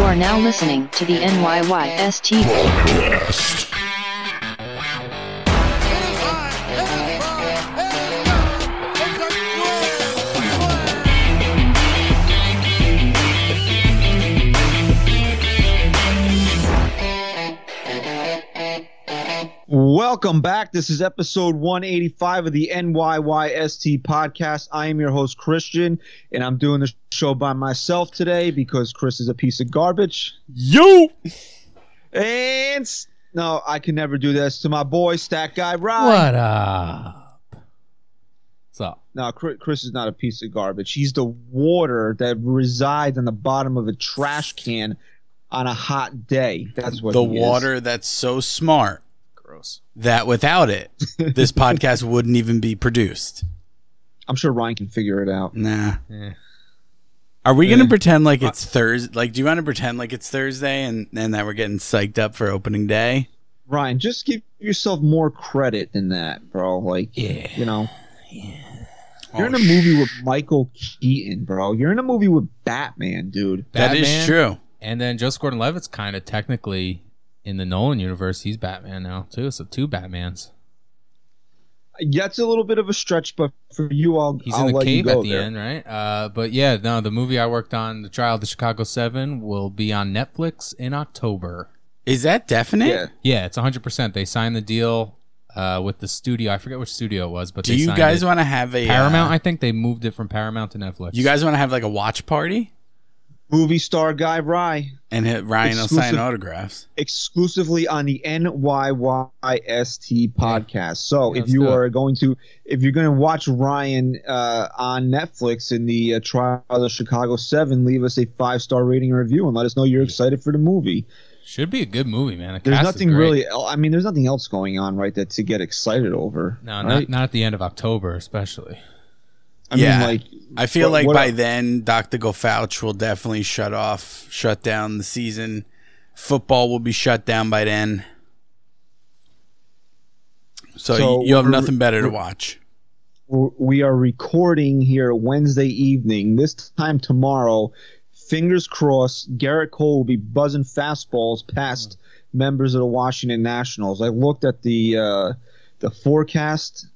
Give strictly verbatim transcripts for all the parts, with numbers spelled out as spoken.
You are now listening to the N Y Y S T Podcast. Welcome back. This is episode one eighty-five of the N Y Y S T Podcast. I am your host, Christian, and I'm doing the show by myself today because Chris is a piece of garbage. You! And no, I can never do this to my boy, Stat Guy Ryan. What up? What's up? No, Chris is not a piece of garbage. He's the water that resides on the bottom of a trash can on a hot day. That's what the he water is. That's so smart. Gross. That without it, this podcast wouldn't even be produced. I'm sure Ryan can figure it out. Nah. Yeah. Are we yeah. going to pretend like it's Thursday? Like, do you want to pretend like it's Thursday and, and that we're getting psyched up for opening day? Ryan, just give yourself more credit than that, bro. Like, yeah. you know, yeah. you're oh, in a movie with Michael Keaton, bro. You're in a movie with Batman, dude. That Batman, is true. And then Joseph Gordon-Levitt's kind of technically... in the Nolan universe, he's Batman now, too. So two Batmans. Yeah, it's a little bit of a stretch, but for you, I'll He's I'll in the cave at the there. end, right? Uh, but yeah, no, the movie I worked on, The Trial of the Chicago Seven, will be on Netflix in October. Is that definite? Yeah, yeah, it's one hundred percent. They signed the deal uh, with the studio. I forget which studio it was, but Do they signed it. Do you guys want to have a... Paramount, uh, I think they moved it from Paramount to Netflix. You guys want to have like a watch party? Movie star guy Rye. And Ryan Exclusive, will sign autographs. Exclusively on the N Y Y S T podcast. Yeah. So yeah, if you are it. going to if you're gonna watch Ryan uh, on Netflix in the uh, Trial of the Chicago Seven, leave us a five star rating or review and let us know you're excited for the movie. Should be a good movie, man. The there's nothing really I mean, there's nothing else going on, right, that to get excited over. No, right? not not at the end of October, especially. I yeah, mean, like, I feel what, like what by I, then Doctor Gofouch will definitely shut off, shut down the season. Football will be shut down by then. So, so you have nothing better to watch. We are recording here Wednesday evening. This time tomorrow, fingers crossed, Gerrit Cole will be buzzing fastballs past mm-hmm. members of the Washington Nationals. I looked at the uh, the forecast.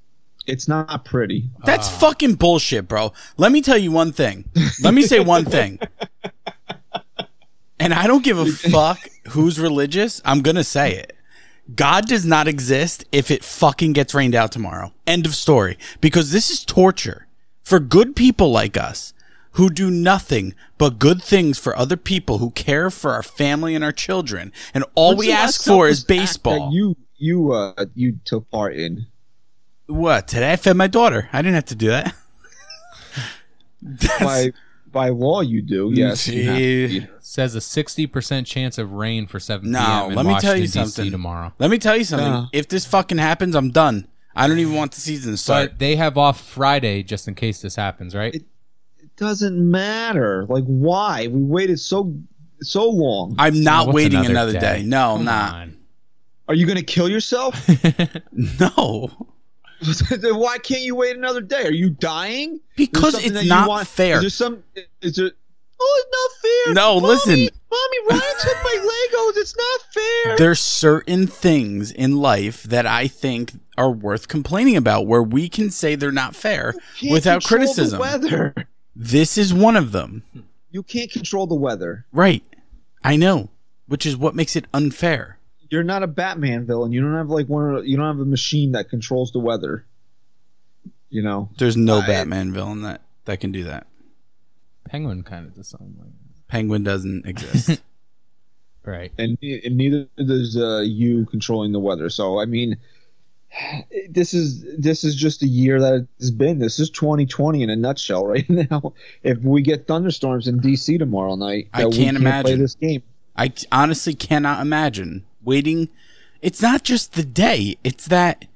It's not pretty. That's uh. fucking bullshit, bro. Let me tell you one thing. Let me say one thing. And I don't give a fuck who's religious. I'm going to say it. God does not exist if it fucking gets rained out tomorrow. End of story. Because this is torture for good people like us who do nothing but good things for other people, who care for our family and our children. And all What's we ask for is baseball. That you, you, uh, you took part in. What? Today I fed my daughter. I didn't have to do that. by by law, you do. Yes. It says a sixty percent chance of rain for seven no, p m in let me Washington, tell you something. D C tomorrow. Let me tell you something. Uh, if this fucking happens, I'm done. I don't even want the season to start. But they have off Friday just in case this happens, right? It, it doesn't matter. Like, why? We waited so so long. I'm not What's waiting another, another day? day. No, I'm not. On. Are you going to kill yourself? No. Why can't you wait another day? Are you dying? Because it's not want, fair. Is there some? Is there? Oh, it's not fair. No, mommy, listen, mommy, Ryan took my Legos. It's not fair. There's certain things in life that I think are worth complaining about, where we can say they're not fair without criticism. You can't control the weather. This is one of them. You can't control the weather, right? I know, which is what makes it unfair. You're not a Batman villain. You don't have like one. You don't have a machine that controls the weather. You know, there's no I, Batman villain that, that can do that. Penguin kind of does something like that. Penguin doesn't exist, right? And, and neither does uh, you controlling the weather. So I mean, this is this is just a year that it's been. This is twenty twenty in a nutshell, right now. If we get thunderstorms in D C tomorrow night, I can't, we can't imagine play this game. I honestly cannot imagine. Waiting, it's not just the day, it's that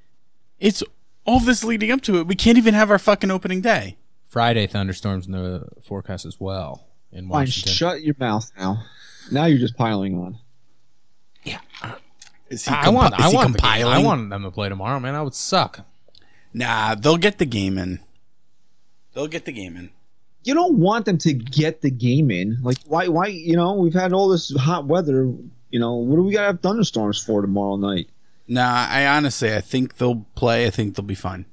it's all this leading up to it. We can't even have our fucking opening day. Friday thunderstorms in the forecast as well in Washington. Fine, shut your mouth now. Now you're just piling on. Yeah, is he I compi- want. Is I he want. Compiling? The I want them to play tomorrow, man. I would suck. Nah, they'll get the game in. They'll get the game in. you don't want them to get the game in. Like, why, why, you know, we've had all this hot weather. You know, what do we got to have thunderstorms for tomorrow night? Nah, I honestly, I think they'll play. I think they'll be fine.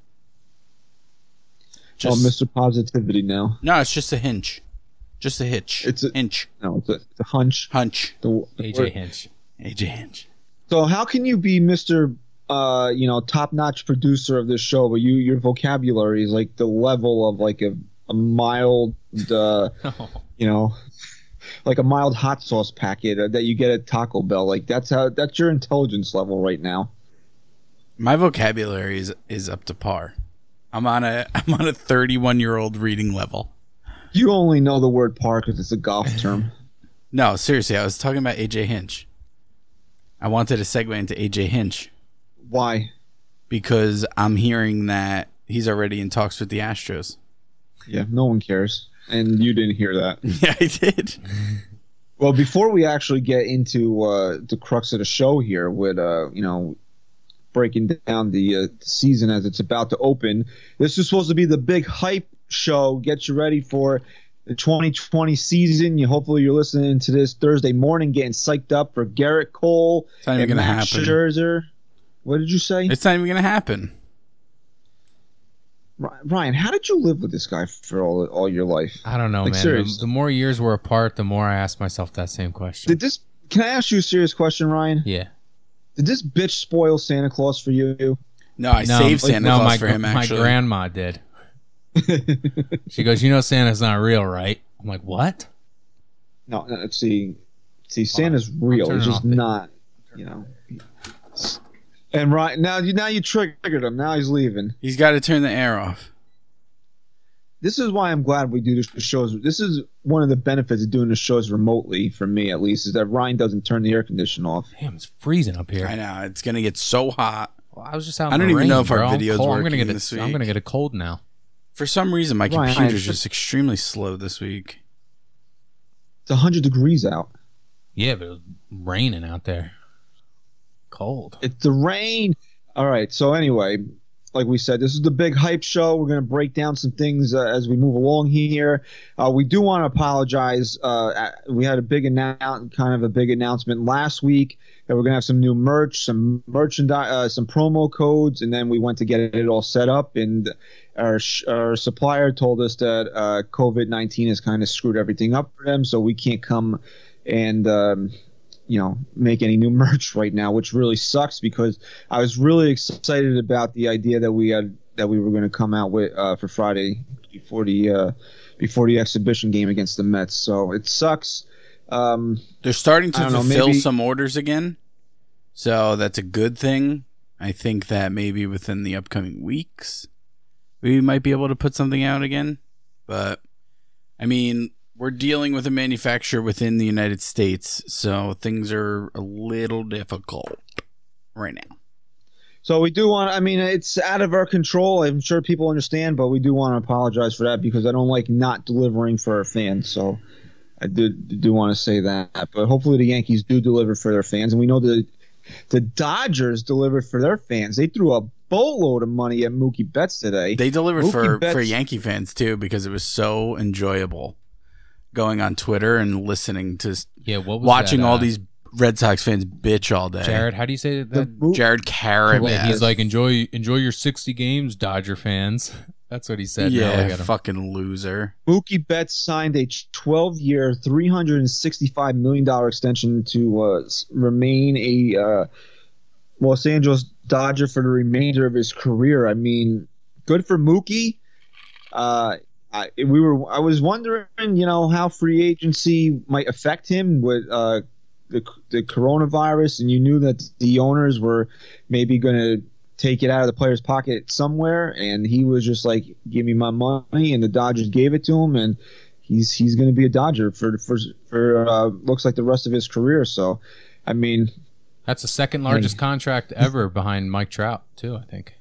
Just, oh, Mister Positivity now. No, it's just a hinge. Just a hitch. It's a hinch. No, it's a, it's a hunch. Hunch. The, the A J word. Hinch. A J Hinch. So how can you be Mister Uh, you know, top-notch producer of this show, but you your vocabulary is like the level of like a, a mild, uh, oh. you know, like a mild hot sauce packet that you get at Taco Bell. Like that's how that's your intelligence level right now. My vocabulary is is up to par. I'm on a I'm on a thirty-one-year-old reading level. You only know the word par because it's a golf term. No, seriously, I was talking about A J Hinch. I wanted to segue into A J Hinch. Why? Because I'm hearing that he's already in talks with the Astros. Yeah, no one cares. And you didn't hear that. Yeah, I did. Well, before we actually get into uh, the crux of the show here with, uh, you know, breaking down the uh, season as it's about to open, this is supposed to be the big hype show. Get you ready for the twenty twenty season. You Hopefully you're listening to this Thursday morning, getting psyched up for Gerrit Cole. It's not even going to happen. Scherzer. What did you say? It's not even going to happen. Ryan, how did you live with this guy for all all your life? I don't know, like, man. The, the more years we're apart, the more I ask myself that same question. Did this? Can I ask you a serious question, Ryan? Yeah. Did this bitch spoil Santa Claus for you? No, I no, saved like, Santa no, Claus my, for him, actually. My grandma did. She goes, you know Santa's not real, right? I'm like, what? No, no see, see, Santa's oh, real. It's just not, it. you know... And Ryan, now you now you triggered him. Now he's leaving. He's got to turn the air off. This is why I'm glad we do this shows. This is one of the benefits of doing the shows remotely, for me at least, is that Ryan doesn't turn the air conditioning off. Damn, it's freezing up here. I know. It's going to get so hot. Well, I was just out I don't even rain, know if bro. our video's working I'm gonna get this a, week. I'm going to get a cold now. For some reason, my Ryan, computer's I, just extremely slow this week. It's one hundred degrees out. Yeah, but it was raining out there. Cold. It's the rain. All right. So anyway, like we said, this is the big hype show. We're going to break down some things uh, as we move along here. Uh, we do want to apologize. Uh, we had a big announcement, kind of a big announcement last week that we're going to have some new merch, some merchandise, uh, some promo codes, and then we went to get it all set up. And our our supplier told us that uh, COVID nineteen has kind of screwed everything up for them, so we can't come and. Um, you know, make any new merch right now, which really sucks because I was really excited about the idea that we had that we were going to come out with uh, for Friday before the uh, before the exhibition game against the Mets. So it sucks. Um, They're starting to fulfill know, maybe, some orders again, so that's a good thing. I think that maybe within the upcoming weeks we might be able to put something out again. But I mean. We're dealing with a manufacturer within the United States, so things are a little difficult right now. So we do want – I mean, it's out of our control. I'm sure people understand, but we do want to apologize for that because I don't like not delivering for our fans. So I do, do want to say that. But hopefully the Yankees do deliver for their fans, and we know the, the Dodgers delivered for their fans. They threw a boatload of money at Mookie Betts today. They delivered for, Betts- for Yankee fans too because it was so enjoyable. Going on Twitter and listening to yeah, what was watching that, uh, all these Red Sox fans bitch all day. Jared, how do you say that? The, Jared Carabas. He's like enjoy enjoy your sixty games, Dodger fans. That's what he said. Yeah, no, fucking loser. Mookie Betts signed a twelve-year, three hundred and sixty-five million dollar extension to uh, remain a uh, Los Angeles Dodger for the remainder of his career. I mean, good for Mookie. Uh, I, we were. I was wondering, you know, how free agency might affect him with uh, the the coronavirus, and you knew that the owners were maybe going to take it out of the player's pocket somewhere, and he was just like, "Give me my money," and the Dodgers gave it to him, and he's he's going to be a Dodger for for for uh, looks like the rest of his career. So, I mean, that's the second largest I mean, contract ever behind Mike Trout, too. I think.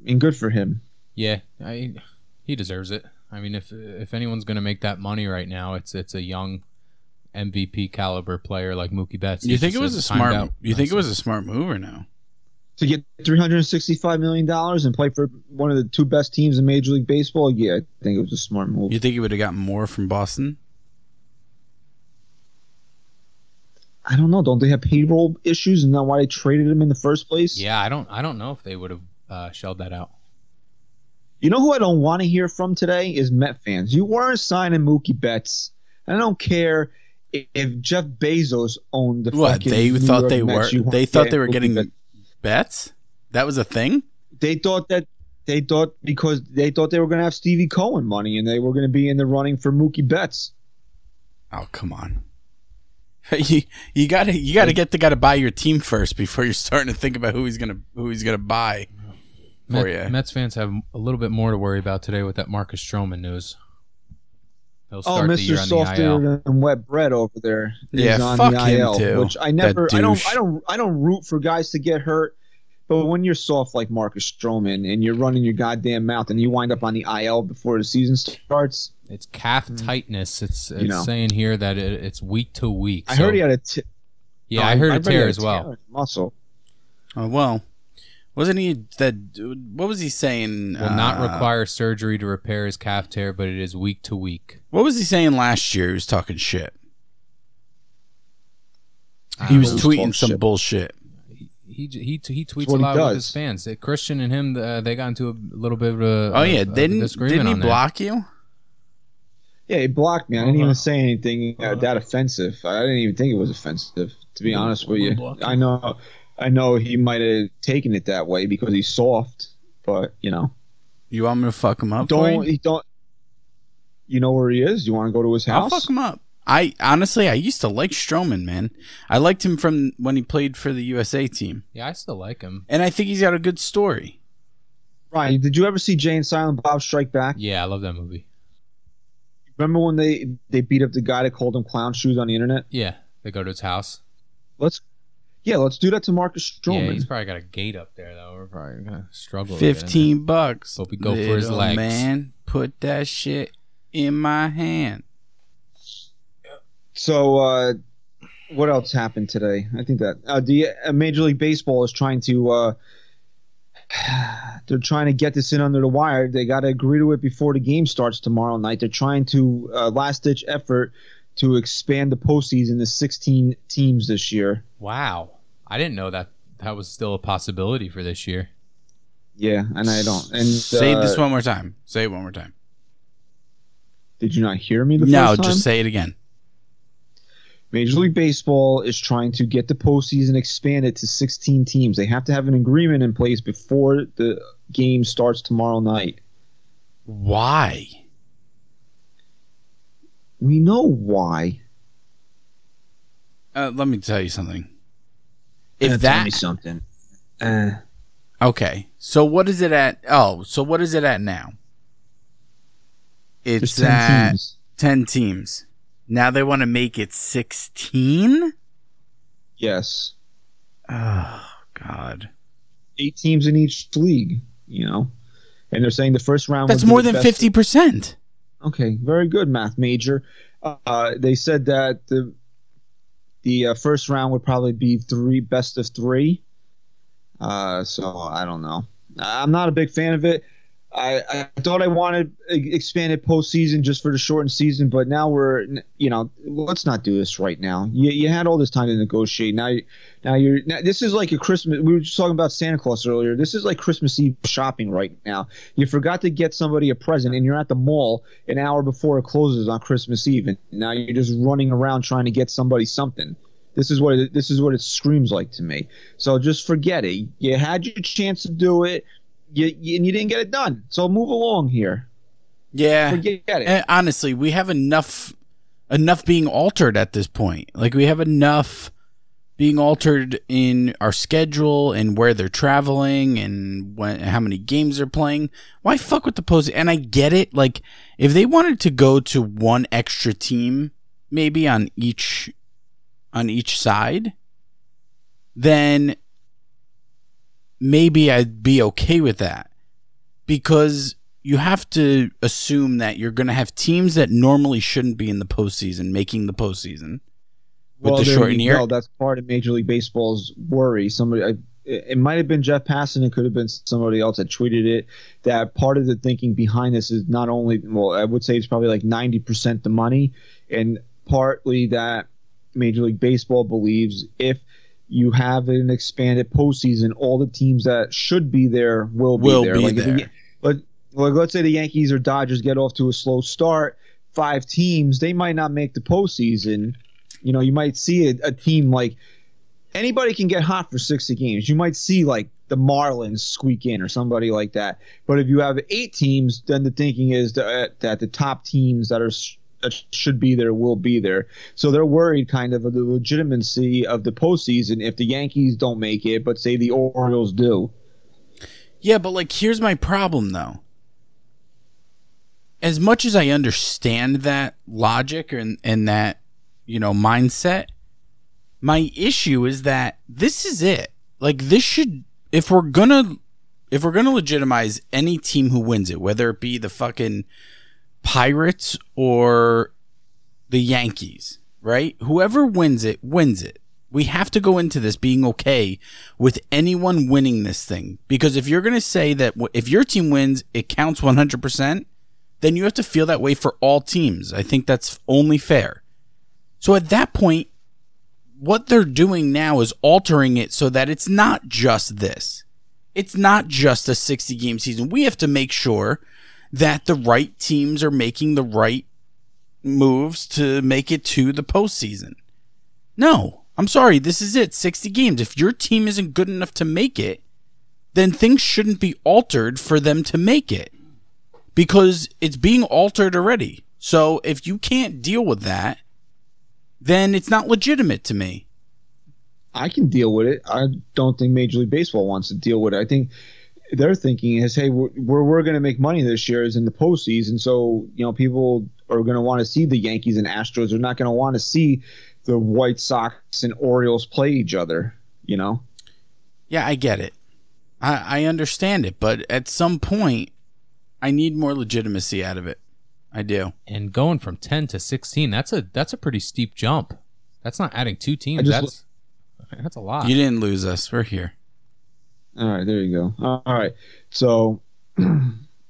I mean, good for him. Yeah, I. He deserves it. I mean, if if anyone's going to make that money right now, it's it's a young M V P caliber player like Mookie Betts. You think it was a smart? You think it was a smart move or no? to get three hundred sixty-five million dollars and play for one of the two best teams in Major League Baseball, yeah, I think it was a smart move. You think he would have gotten more from Boston? I don't know. Don't they have payroll issues, and that's why they traded him in the first place? Yeah, I don't I don't know if they would have uh, shelled that out. You know who I don't want to hear from today is Met fans. You weren't signing Mookie Betts. I don't care if Jeff Bezos owned the what, fucking they New thought York they Mets, were. They thought they were Mookie getting Betts. Bets? That was a thing? They thought that they thought because they thought they were going to have Stevie Cohen money and they were going to be in the running for Mookie Betts. Oh, come on. You you gotta you gotta get the guy to buy your team first before you're starting to think about who he's gonna who he's gonna buy. Met, for you. Mets fans have a little bit more to worry about today with that Marcus Stroman news. He'll start oh, Mister the year on Softer the I L. And Wet Bread over there is yeah, on fuck the I L, him too, which I never, I don't, I don't, I don't root for guys to get hurt. But when you're soft like Marcus Stroman and you're running your goddamn mouth and you wind up on the I L before the season starts, it's calf mm. tightness. It's, it's you know. saying here that it, it's week to week. So. I heard he had a. T- yeah, oh, I heard I a tear as well. Muscle. Oh well, wasn't he that? What was he saying? Will uh, not require surgery to repair his calf tear, but it is week to week. What was he saying last year? He was talking shit. Uh, he was, was tweeting some shit. bullshit. He he he tweets a lot with his fans. Christian and him, uh, they got into a little bit of a oh yeah, didn't didn't he block you? Yeah, he blocked me. I didn't uh-huh. even say anything uh, that offensive. I didn't even think it was offensive, to be honest with you. I know, I know he might have taken it that way because he's soft, but you know, you want me to fuck him up? Don't you? don't. You know where he is. You want to go to his house? I'll fuck him up. I honestly, I used to like Stroman, man. I liked him from when he played for the U S A team. Yeah, I still like him, and I think he's got a good story. Ryan, did you ever see Jay and Silent Bob Strike Back? Yeah, I love that movie. Remember when they, they beat up the guy that called him clown shoes on the internet? Yeah, they go to his house. Let's, yeah, let's do that to Marcus Stroman. Yeah, he's probably got a gate up there though. We're probably gonna struggle. Fifteen with it, bucks. Hope we go for his legs. Man, put that shit in my hand. So, uh, what else happened today? I think that uh, the uh, Major League Baseball is trying to uh, – they're trying to get this in under the wire. They got to agree to it before the game starts tomorrow night. They're trying to uh, – last-ditch effort to expand the postseason to sixteen teams this year. Wow. I didn't know that that was still a possibility for this year. Yeah, and I don't. And Say uh, this one more time. Say it one more time. Did you not hear me the no, first time? No, just say it again. Major League Baseball is trying to get the postseason expanded to sixteen teams. They have to have an agreement in place before the game starts tomorrow night. Why? We know why. Uh, let me tell you something. If uh, that tell me something. Uh, okay. So what is it at? Oh, so what is it at now? It's ten at teams. ten teams. Now they want to make it sixteen? Yes. Oh, God. Eight teams in each league, you know. And they're saying the first round... That's more than fifty percent. Okay, very good, math major. Uh, they said that the the uh, first round would probably be three best of three. Uh, so, I don't know. I'm not a big fan of it. I, I thought I wanted expanded postseason just for the shortened season, but now we're, you know, let's not do this right now. You, you had all this time to negotiate. Now, you, now you're. Now, this is like a Christmas. We were just talking about Santa Claus earlier. This is like Christmas Eve shopping right now. You forgot to get somebody a present, and you're at the mall an hour before it closes on Christmas Eve, and now you're just running around trying to get somebody something. This is what it, this is what it screams like to me. So just forget it. You had your chance to do it. You, you, and you didn't get it done, so move along here. Yeah, forget it. And honestly, we have enough enough being altered at this point. Like we have enough being altered in our schedule and where they're traveling and when, how many games they're playing. Why fuck with the post? And I get it. Like if they wanted to go to one extra team, maybe on each on each side, then. Maybe I'd be okay with that because you have to assume that you're going to have teams that normally shouldn't be in the postseason making the postseason with well, the shortened year. Well, that's part of Major League Baseball's worry. Somebody, I it might have been Jeff Passan, it could have been somebody else that tweeted it, that part of the thinking behind this is not only, well, I would say it's probably like ninety percent the money, and partly that Major League Baseball believes if you have an expanded postseason, all the teams that should be there will be will there. Be like there. If we, like, let's say the Yankees or Dodgers get off to a slow start, five teams, they might not make the postseason. You know, you might see a, a team like anybody can get hot for sixty games. You might see like the Marlins squeak in or somebody like that. But if you have eight teams, then the thinking is that, that the top teams that are that should be there will be there. So they're worried kind of of the legitimacy of the postseason if the Yankees don't make it, but say the Orioles do. Yeah, but like here's my problem though. As much as I understand that logic and, and that, you know, mindset, my issue is that this is it. Like this should, if we're gonna if we're gonna legitimize any team who wins it, whether it be the fucking Pirates or the Yankees, right? Whoever wins it, wins it. We have to go into this being okay with anyone winning this thing. Because if you're going to say that if your team wins, it counts one hundred percent, then you have to feel that way for all teams. I think that's only fair. So at that point, what they're doing now is altering it so that it's not just this. It's not just a sixty-game season. We have to make sure that the right teams are making the right moves to make it to the postseason. No, I'm sorry. This is it. sixty games. If your team isn't good enough to make it, then things shouldn't be altered for them to make it because it's being altered already. So if you can't deal with that, then it's not legitimate to me. I can deal with it. I don't think Major League Baseball wants to deal with it. I think their thinking is, hey, where we're, we're going to make money this year is in the postseason. So, you know, people are going to want to see the Yankees and Astros. They're not going to want to see the White Sox and Orioles play each other, you know? Yeah, I get it. I, I understand it. But at some point, I need more legitimacy out of it. I do. And going from ten to sixteen, that's a that's a pretty steep jump. That's not adding two teams. That's, lo- that's a lot. You didn't lose us. We're here. All right, there you go. All right, so I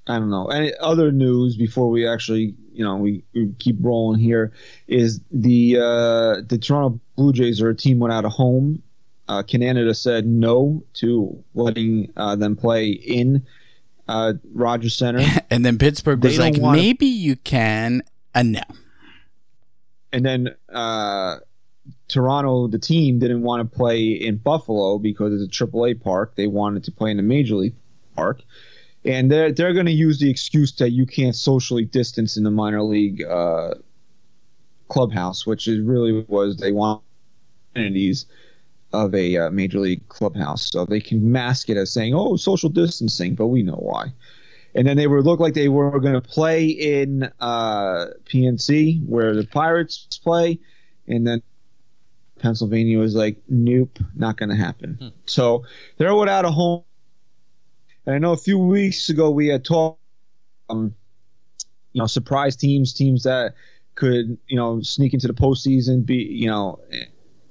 don't know. Any other news before we actually, you know, we, we keep rolling here is the uh, the Toronto Blue Jays are a team without a home. Uh, Canada said no to letting uh, them play in uh, Rogers Center, and then Pittsburgh was like, wanna... maybe you can, and uh, no, and then. Uh, Toronto, the team, didn't want to play in Buffalo because it's a triple A park. They wanted to play in a Major League park. And they're, they're going to use the excuse that you can't socially distance in the minor league uh, clubhouse, which is really was they want amenities of a uh, Major League clubhouse. So they can mask it as saying, oh, social distancing, but we know why. And then they were looked like they were going to play in uh, P N C where the Pirates play. And then Pennsylvania was like, nope, not going to happen. Hmm. So they're without a home. And I know a few weeks ago we had talked, um, you know, surprise teams, teams that could, you know, sneak into the postseason. Be, you know,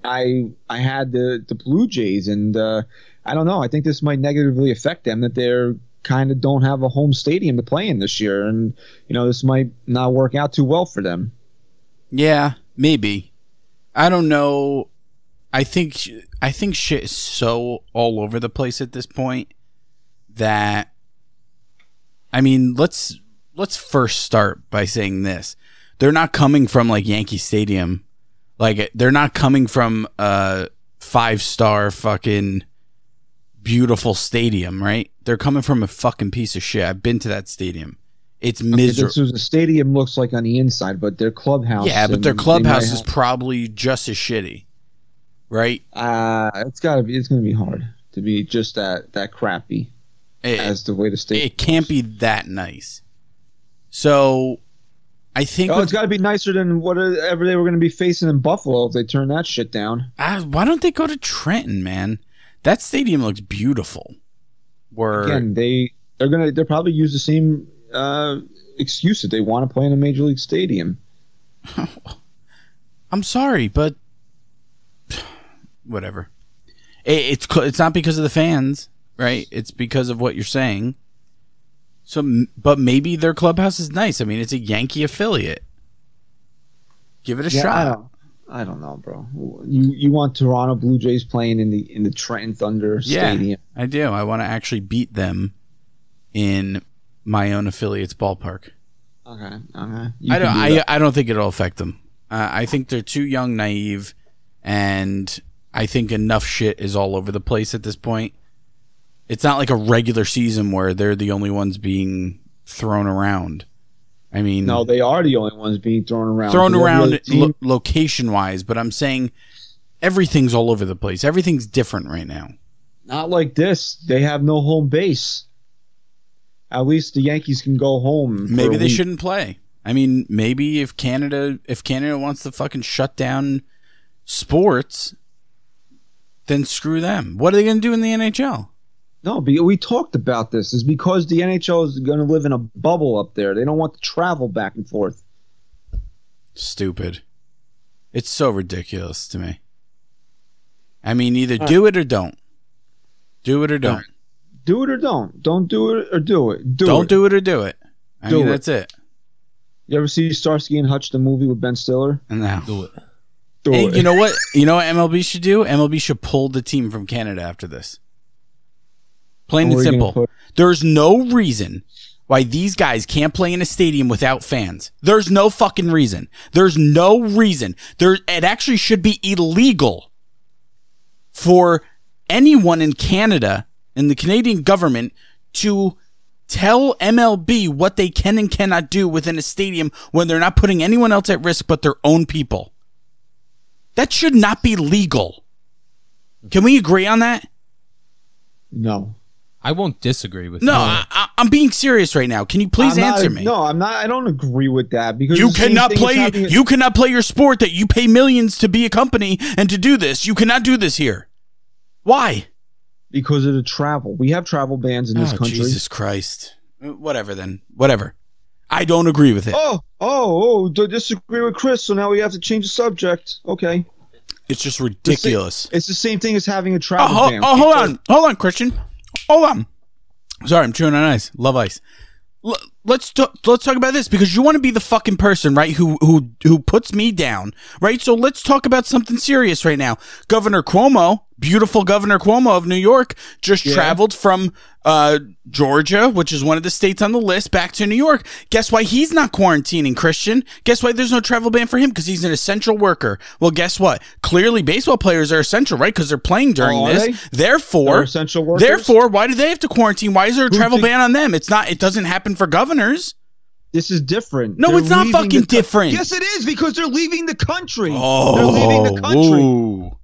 I I had the, the Blue Jays, and uh, I don't know. I think this might negatively affect them that they're kind of don't have a home stadium to play in this year, and you know, this might not work out too well for them. Yeah, maybe. I don't know. I think I think shit is so all over the place at this point that I mean, let's let's first start by saying this. They're not coming from like Yankee Stadium. Like they're not coming from a five-star fucking beautiful stadium, right? They're coming from a fucking piece of shit. I've been to that stadium. It's miserable. Okay, the stadium looks like on the inside, but their clubhouse. Yeah, but their clubhouse is probably just as shitty, right? Uh, it's gotta be. It's gonna be hard to be just that that crappy it, as the way the stadium. It can't be that nice. So, I think. Oh, it's gotta be nicer than whatever they were gonna be facing in Buffalo if they turn that shit down. Uh, why don't they go to Trenton, man? That stadium looks beautiful. Where again, they they're gonna they're probably use the same. Uh, excuse that they want to play in a Major League stadium. I'm sorry, but whatever. It, it's it's not because of the fans, right? It's because of what you're saying. So, but maybe their clubhouse is nice. I mean, it's a Yankee affiliate. Give it a yeah, shot. I don't, I don't know, bro. You you want Toronto Blue Jays playing in the in the Trenton Thunder yeah, Stadium? I do. I want to actually beat them in my own affiliate's ballpark. Okay. Okay. You I don't. Do I I don't think it'll affect them. Uh, I think they're too young, naive, and I think enough shit is all over the place at this point. It's not like a regular season where they're the only ones being thrown around. I mean, no, they are the only ones being thrown around. Thrown around lo- location-wise, but I'm saying everything's all over the place. Everything's different right now. Not like this. They have no home base. At least the Yankees can go home. Maybe they shouldn't play. I mean, maybe if Canada if Canada wants to fucking shut down sports, then screw them. What are they going to do in the N H L? No, we talked about this. It's because the N H L is going to live in a bubble up there. They don't want to travel back and forth. Stupid. It's so ridiculous to me. I mean, either All do right. it or don't. Do it or don't. Do it or don't. Don't do it or do it. Do don't it. do it or do it. I do mean, it. that's it. You ever see Starsky and Hutch, the movie with Ben Stiller? No. Do it. Do hey, it. You know what? You know what M L B should do? M L B should pull the team from Canada after this. Plain and simple. There's no reason why these guys can't play in a stadium without fans. There's no fucking reason. There's no reason. There, it actually should be illegal for anyone in Canada and the Canadian government to tell M L B what they can and cannot do within a stadium when they're not putting anyone else at risk but their own people. That should not be legal. Can we agree on that? No. I won't disagree with no, you. No, I, I'm being serious right now. Can you please I'm answer not, me? No, I'm not. I don't agree with that because you cannot play. You cannot play your sport that you pay millions to be a company and to do this. You cannot do this here. Why? Because of the travel. We have travel bans in oh, this country. Jesus Christ. Whatever then. Whatever. I don't agree with it. Oh, oh, oh! Disagree with Chris. So now we have to change the subject. Okay. It's just ridiculous. It's the same, it's the same thing as having a travel oh, ban. Oh, hold on, hold on, Christian. Hold on. Sorry, I'm chewing on ice. Love ice. L- let's t- let's talk about this because you want to be the fucking person, right? Who who who puts me down, right? So let's talk about something serious right now. Governor Cuomo, beautiful Governor Cuomo of New York, just yeah. traveled from uh, Georgia, which is one of the states on the list, back to New York. Guess why he's not quarantining, Christian? Guess why there's no travel ban for him? Because he's an essential worker. Well, guess what? Clearly, baseball players are essential, right? Because they're playing during oh, this. They? Therefore, they're essential workers. Therefore, why do they have to quarantine? Why is there a Who travel think- ban on them? It's not. It doesn't happen for governors. This is different. No, they're it's not fucking different. Co- yes, it is because they're leaving the country. Oh, they're leaving the country. Ooh.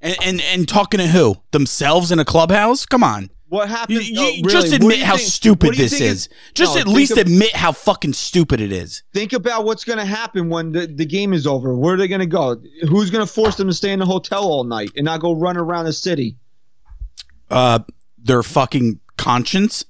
And, and and talking to who? Themselves in a clubhouse? Come on. What happened? You, you oh, really? Just admit how think? stupid this is. is. Just no, at least of, admit how fucking stupid it is. Think about what's going to happen when the, the game is over. Where are they going to go? Who's going to force them to stay in the hotel all night and not go run around the city? Uh, their fucking conscience?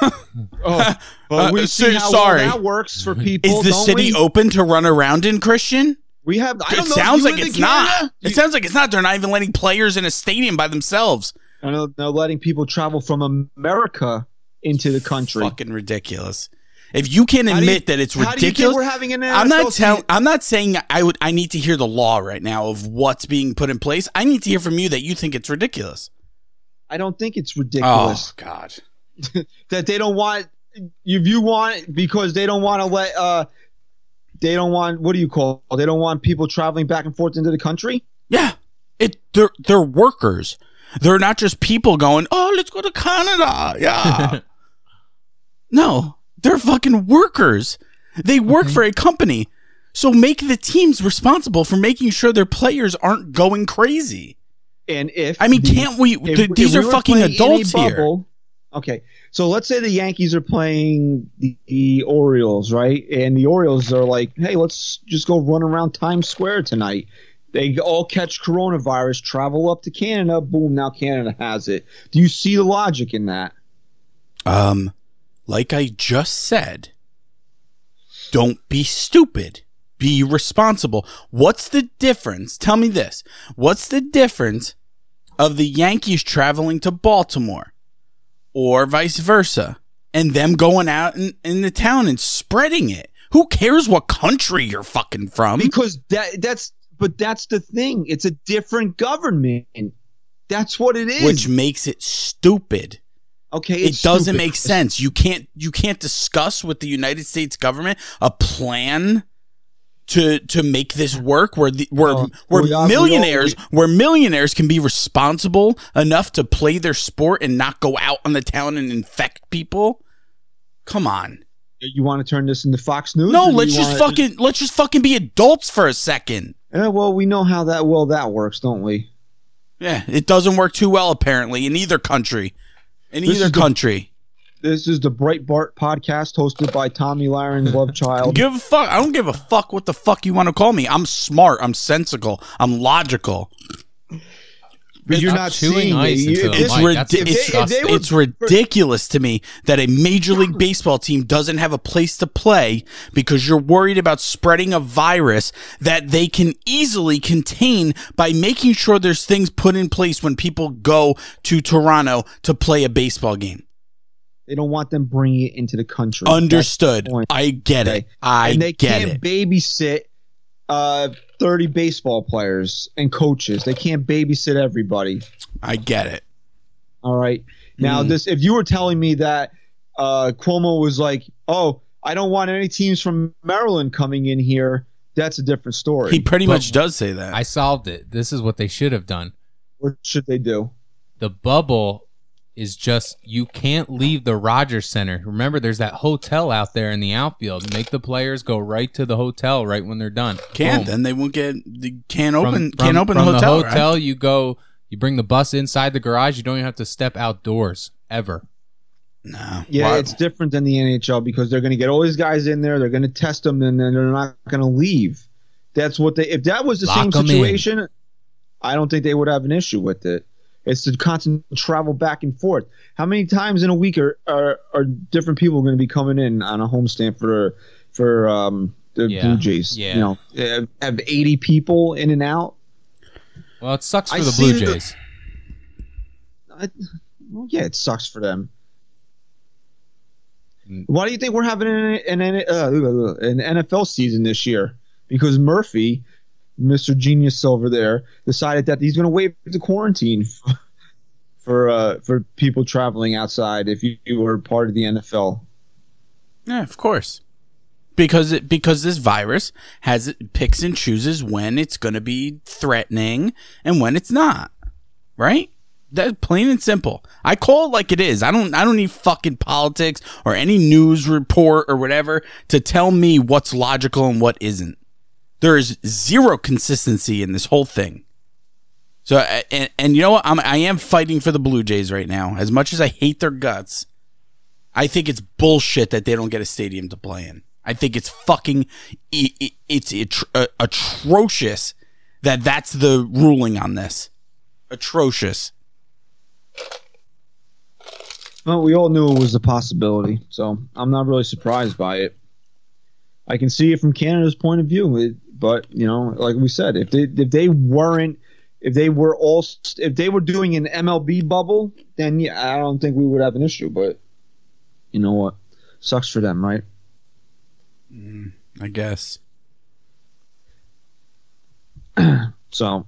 oh, well, we uh, see so, how sorry. Well that works for people. Is the don't city we? open to run around in, Christian? We have. I don't it know sounds like it's not. It you, sounds like it's not. They're not even letting players in a stadium by themselves. I know they're letting people travel from America into the country. Fucking ridiculous! If you can admit you, that it's ridiculous, we're having an. I'm not telling. I'm not saying I would. I need to hear the law right now of what's being put in place. I need to hear from you that you think it's ridiculous. I don't think it's ridiculous. Oh God! that they don't want. If you want, because they don't want to let. Uh, They don't want, what do you call it? They don't want people traveling back and forth into the country? Yeah. It they're they're workers. They're not just people going, oh, let's go to Canada. Yeah. No. They're fucking workers. They work okay. for a company. So make the teams responsible for making sure their players aren't going crazy. And if I mean, these, can't we if, th- these if are we fucking adults bubble, here. Okay, so let's say the Yankees are playing the, the Orioles, right? And the Orioles are like, hey, let's just go run around Times Square tonight. They all catch coronavirus, travel up to Canada, boom, now Canada has it. Do you see the logic in that? Um, like I just said, don't be stupid. Be responsible. What's the difference? Tell me this. What's the difference of the Yankees traveling to Baltimore or vice versa and them going out in, in the town and spreading it. Who cares what country you're fucking from? Because that that's but that's the thing. It's a different government. That's what it is. Which makes it stupid. Okay, it doesn't stupid. make sense. You can't you can't discuss with the United States government a plan to to make this work where the, where uh, where we are, millionaires we all, we, where millionaires can be responsible enough to play their sport and not go out on the town and infect people. Come on. You want to turn this into Fox News? No, let's just wanna... fucking let's just fucking be adults for a second. Yeah, well, we know how that well that works, don't we? Yeah, it doesn't work too well apparently in either country. In this either country. The, this is the Breitbart podcast hosted by Tommy Lahren, Lovechild. Give a fuck. I don't give a fuck what the fuck you want to call me. I'm smart. I'm sensical. I'm logical. But you're not chewing ice. Into the it's, mic. Ridi- it's, they, they were, it's ridiculous to me that a Major League Baseball team doesn't have a place to play because you're worried about spreading a virus that they can easily contain by making sure there's things put in place when people go to Toronto to play a baseball game. They don't want them bringing it into the country. Understood. The I get it. I and they get can't it. Babysit. Uh, thirty baseball players and coaches. They can't babysit everybody. I get it. All right. Now, mm. this if you were telling me that uh, Cuomo was like, oh, I don't want any teams from Maryland coming in here, that's a different story. He pretty but much does say that. I solved it. This is what they should have done. What should they do? The bubble is just you can't leave the Rogers Center. Remember, there's that hotel out there in the outfield. Make the players go right to the hotel right when they're done. Can't then they won't get they can't open from, from, can't open from the hotel. The hotel right? You go, you bring the bus inside the garage. You don't even have to step outdoors ever. No. Yeah, wow. It's different than the N H L because they're going to get all these guys in there. They're going to test them, and then they're not going to leave. That's what they. If that was the Lock same situation, in. I don't think they would have an issue with it. It's the constant travel back and forth. How many times in a week are are, are different people going to be coming in on a homestand for for um, the yeah. Blue Jays? Yeah. You know, have eighty people in and out. Well, it sucks for I the Blue Jays. The, I, well, yeah, it sucks for them. Mm. Why do you think we're having an an, uh, an N F L season this year? Because Murphy. Mister Genius over there decided that he's going to waive the quarantine for for, uh, for people traveling outside if you, you were part of the N F L. Yeah, of course, because it, because this virus has it picks and chooses when it's going to be threatening and when it's not. Right? That's plain and simple. I call it like it is. I don't. I don't need fucking politics or any news report or whatever to tell me what's logical and what isn't. There is zero consistency in this whole thing. So, and, and you know what? I'm, I am fighting for the Blue Jays right now. As much as I hate their guts, I think it's bullshit that they don't get a stadium to play in. I think it's fucking, it, it, it's it, uh, atrocious that that's the ruling on this. Atrocious. Well, we all knew it was a possibility, so I'm not really surprised by it. I can see it from Canada's point of view. It, But, you know, like we said, if they if they weren't, if they were all, if they were doing an M L B bubble, then yeah, I don't think we would have an issue. But you know what? Sucks for them, right? Mm, I guess. So,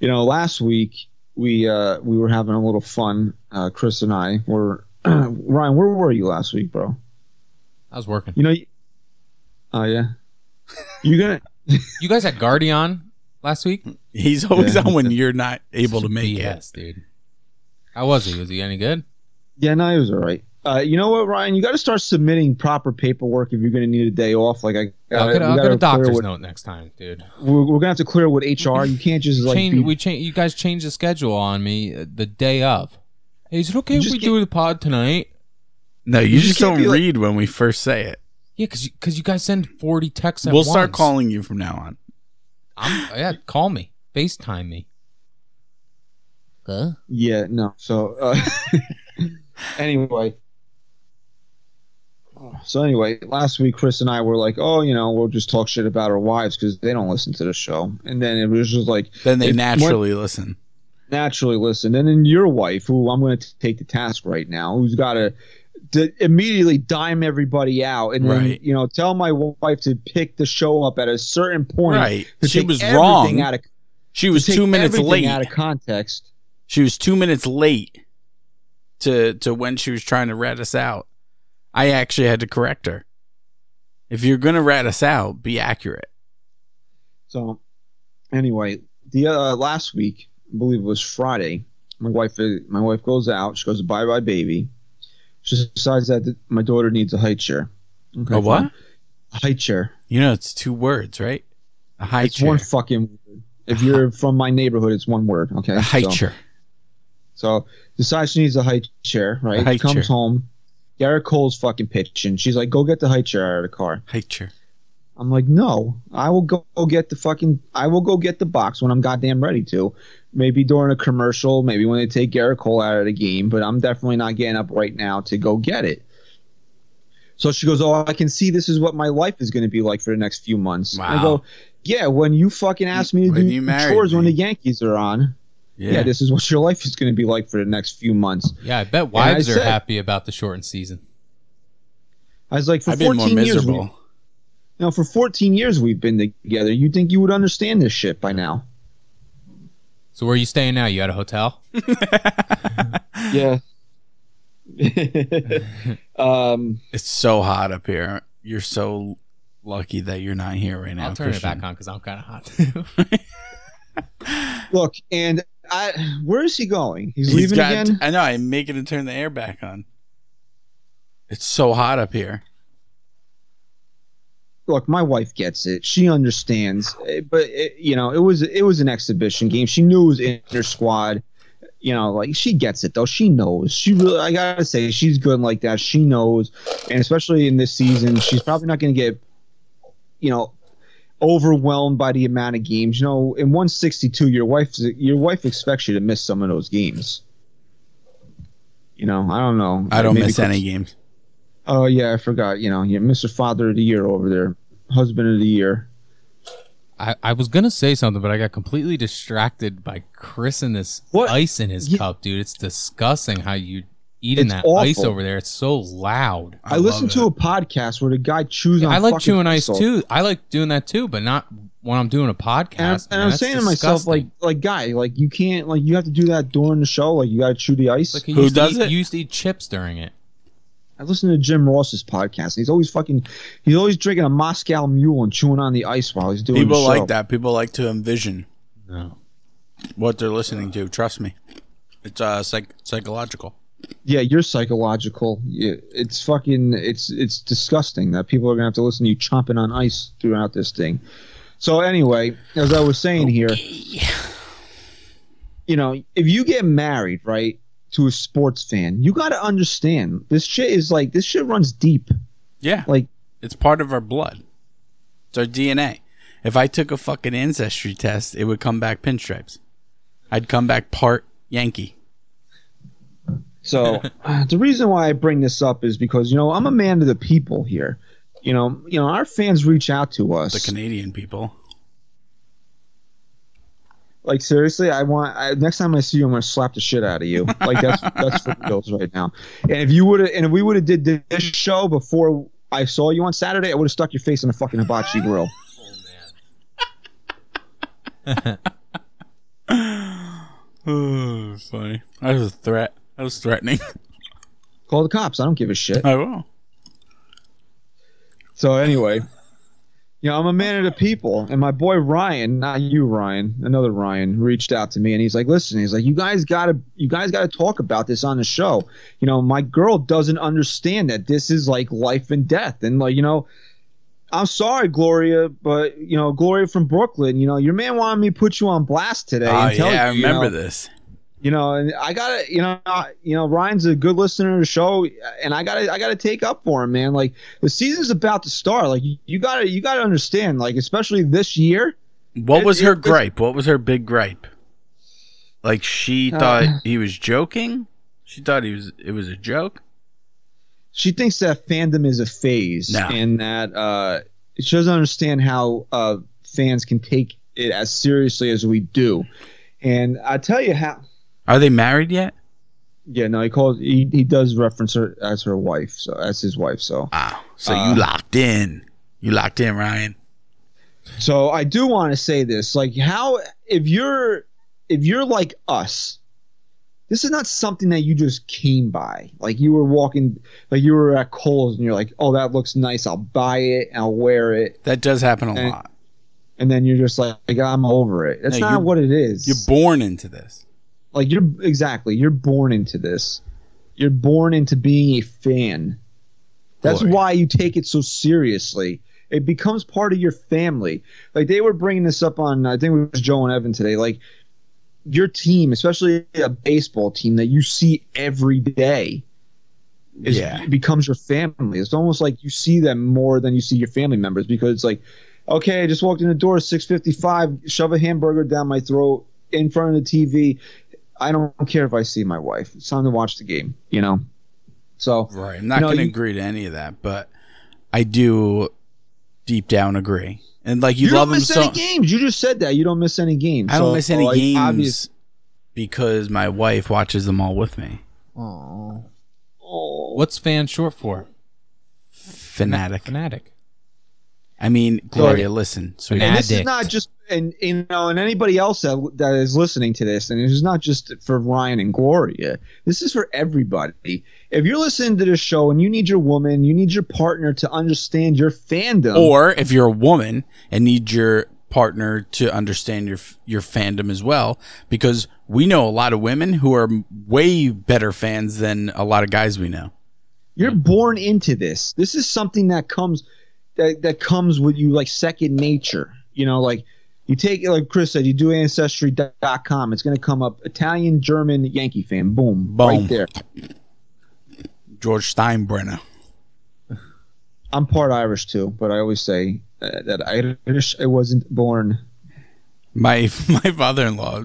you know, last week we uh, we were having a little fun. Uh, Chris and I were Ryan. Where were you last week, bro? I was working. You know. Oh uh, yeah. You gonna. You guys had Guardian last week? He's always yeah. on when you're not able to make yes, it. Dude. How was he? Was he any good? Yeah, no, he was all right. Uh, you know what, Ryan? You got to start submitting proper paperwork if you're going to need a day off. Like I, gotta, I'll get, I'll get a doctor's what, note next time, dude. We're, we're going to have to clear with H R. You can't just like... Change, be, we change, you guys changed the schedule on me the day of. Hey, is it okay if we do the pod tonight? No, you, you just, just don't read like, when we first say it. Yeah, because you, you guys send forty texts at we'll once. We'll start calling you from now on. I'm, yeah, call me. FaceTime me. Huh? Yeah, no. So, uh, anyway. So, anyway, last week, Chris and I were like, oh, you know, we'll just talk shit about our wives because they don't listen to the show. And then it was just like... Then they naturally when, listen. naturally listen. And then your wife, who I'm going to take the task right now, who's got to immediately dime everybody out and right. then, you know, tell my wife to pick the show up at a certain point. Right. She was wrong. Out of, she was two minutes late. Out of context. She was two minutes late to to when she was trying to rat us out. I actually had to correct her. If you're going to rat us out, be accurate. So, anyway, the uh, last week, I believe it was Friday, my wife my wife goes out. She goes, bye bye, baby. She decides that my daughter needs a high chair. Okay, a what? Fine. A high chair. You know, it's two words, right? A high it's chair. It's one fucking word. If you're from my neighborhood, it's one word. Okay. A high so, chair. So, decides she needs a high chair, right? A high Comes chair. home. Gerrit Cole's fucking pitching. She's like, go get the high chair out of the car. High chair. I'm like, no, I will go get the fucking, I will go get the box when I'm goddamn ready to. Maybe during a commercial, maybe when they take Gerrit Cole out of the game, but I'm definitely not getting up right now to go get it. So she goes, oh, I can see this is what my life is going to be like for the next few months. Wow. I go, yeah, when you fucking asked me to when do chores me. when the Yankees are on, yeah. yeah, this is what your life is going to be like for the next few months. Yeah, I bet wives I are said, happy about the shortened season. I was like, for I've fourteen been more miserable. years. We, Now, for fourteen years we've been together. You'd think you would understand this shit by now. So where are you staying now? You at a hotel? Yeah. um, it's so hot up here. You're so lucky that you're not here right now. I'll turn Christian. it back on because I'm kind of hot too. Look, and I, where is he going? He's, He's leaving got, again? I know. I'm making him turn the air back on. It's so hot up here. Look, my wife gets it. She understands. But, it, you know, it was it was an exhibition game. She knew it was inter-squad. You know, like, she gets it, though. She knows. She really, I got to say, she's good like that. She knows. And especially in this season, she's probably not going to get, you know, overwhelmed by the amount of games. You know, in one sixty-two, your wife, your wife expects you to miss some of those games. You know, I don't know. I don't Maybe miss any games. Oh, yeah, I forgot. You know, you Mister Father of the Year over there. Husband of the Year. I, I was going to say something, but I got completely distracted by Chris and this what? ice in his yeah. cup, dude. It's disgusting how you eating it's that awful. ice over there. It's so loud. I, I listened to a podcast where the guy chews yeah, on I like chewing ice, salt. too. I like doing that, too, but not when I'm doing a podcast. And, man, and I'm saying disgusting. to myself, like, like, guy, like, you can't, like, you have to do that during the show. Like, you got to chew the ice. Like, Who does eat, it? You used to eat chips during it. I listen to Jim Ross's podcast. And he's always fucking, he's always drinking a Moscow Mule and chewing on the ice while he's doing People the show. like that. People like to envision no. what they're listening to. Trust me. It's uh, psych- psychological. Yeah, you're psychological. It's fucking, it's it's disgusting that people are going to have to listen to you chomping on ice throughout this thing. So anyway, as I was saying okay. here, you know, if you get married, right? To a sports fan, you got to understand this shit is like this shit runs deep. Yeah, like it's part of our blood. It's our D N A. If I took a fucking ancestry test, it would come back pinstripes. I'd come back part Yankee. So uh, the reason why I bring this up is because you know I'm a man of the people here. You know, you know our fans reach out to us, the Canadian people. Like seriously, I want I, next time I see you, I'm gonna slap the shit out of you. Like that's that's for reals right now. And if you would have, and if we would have did this show before I saw you on Saturday, I would have stuck your face in a fucking hibachi grill. Oh man, oh, funny. That was a threat. That was threatening. Call the cops. I don't give a shit. I will. So anyway. You know, I'm a man of the people, and my boy Ryan, not you, Ryan, another Ryan, reached out to me, and he's like, "Listen, he's like, you guys gotta, you guys gotta talk about this on the show. You know, my girl doesn't understand that this is like life and death, and like, you know, I'm sorry, Gloria, but you know, Gloria from Brooklyn, you know, your man wanted me to put you on blast today. Oh and tell yeah, you, I remember you know, this. You know, and I gotta, you know, you know, Ryan's a good listener to the show, and I gotta, I gotta take up for him, man. Like the season's about to start. Like you, you gotta, you gotta understand. Like especially this year. What it, was her it, gripe? What was her big gripe? Like she thought uh, he was joking. She thought he was. It was a joke. She thinks that fandom is a phase, no. and that uh, she doesn't understand how uh, fans can take it as seriously as we do. And I tell you how. Are they married yet? Yeah, no. He calls. He, he does reference her as her wife. So as his wife. So. Wow. So uh, you locked in. You locked in, Ryan. So I do want to say this, like, how if you're if you're like us, this is not something that you just came by. Like you were walking, like you were at Kohl's and you're like, oh, that looks nice. I'll buy it. I'll wear it. That does happen a and, lot. And then you're just like, like I'm over it. That's no, not what it is. You're born into this. Like you're exactly. You're born into this. You're born into being a fan. That's Glory. Why you take it so seriously. It becomes part of your family. Like they were bringing this up on, I think it was Joe and Evan today. Like your team, especially a baseball team that you see every day, is, yeah. it becomes your family. It's almost like you see them more than you see your family members because it's like, okay, I just walked in the door, six fifty-five, shove a hamburger down my throat in front of the T V. I don't care if I see my wife. It's time to watch the game, you know? So, right. I'm not you know, going to agree to any of that, but I do. Deep down, agree, and like you, you love don't miss them so. Any games. You just said that you don't miss any games. I don't so, miss any like, games obvious. Because my wife watches them all with me. Oh, what's fan short for? Fanatic. Fanatic. I mean, Gloria, so, listen. So this is not just and you know and anybody else that that is listening to this, and it's not just for Ryan and Gloria. This is for everybody. If you're listening to this show and you need your woman, you need your partner to understand your fandom. Or if you're a woman and need your partner to understand your your fandom as well, because we know a lot of women who are way better fans than a lot of guys we know. You're born into this. This is something that comes that, that comes with you like second nature. You know, like you take it like Chris said, you do ancestry dot com. It's going to come up Italian, German, Yankee fan. Boom. Boom. Right there. George Steinbrenner. I'm part Irish too, but I always say uh, that Irish I wasn't born. My my father-in-law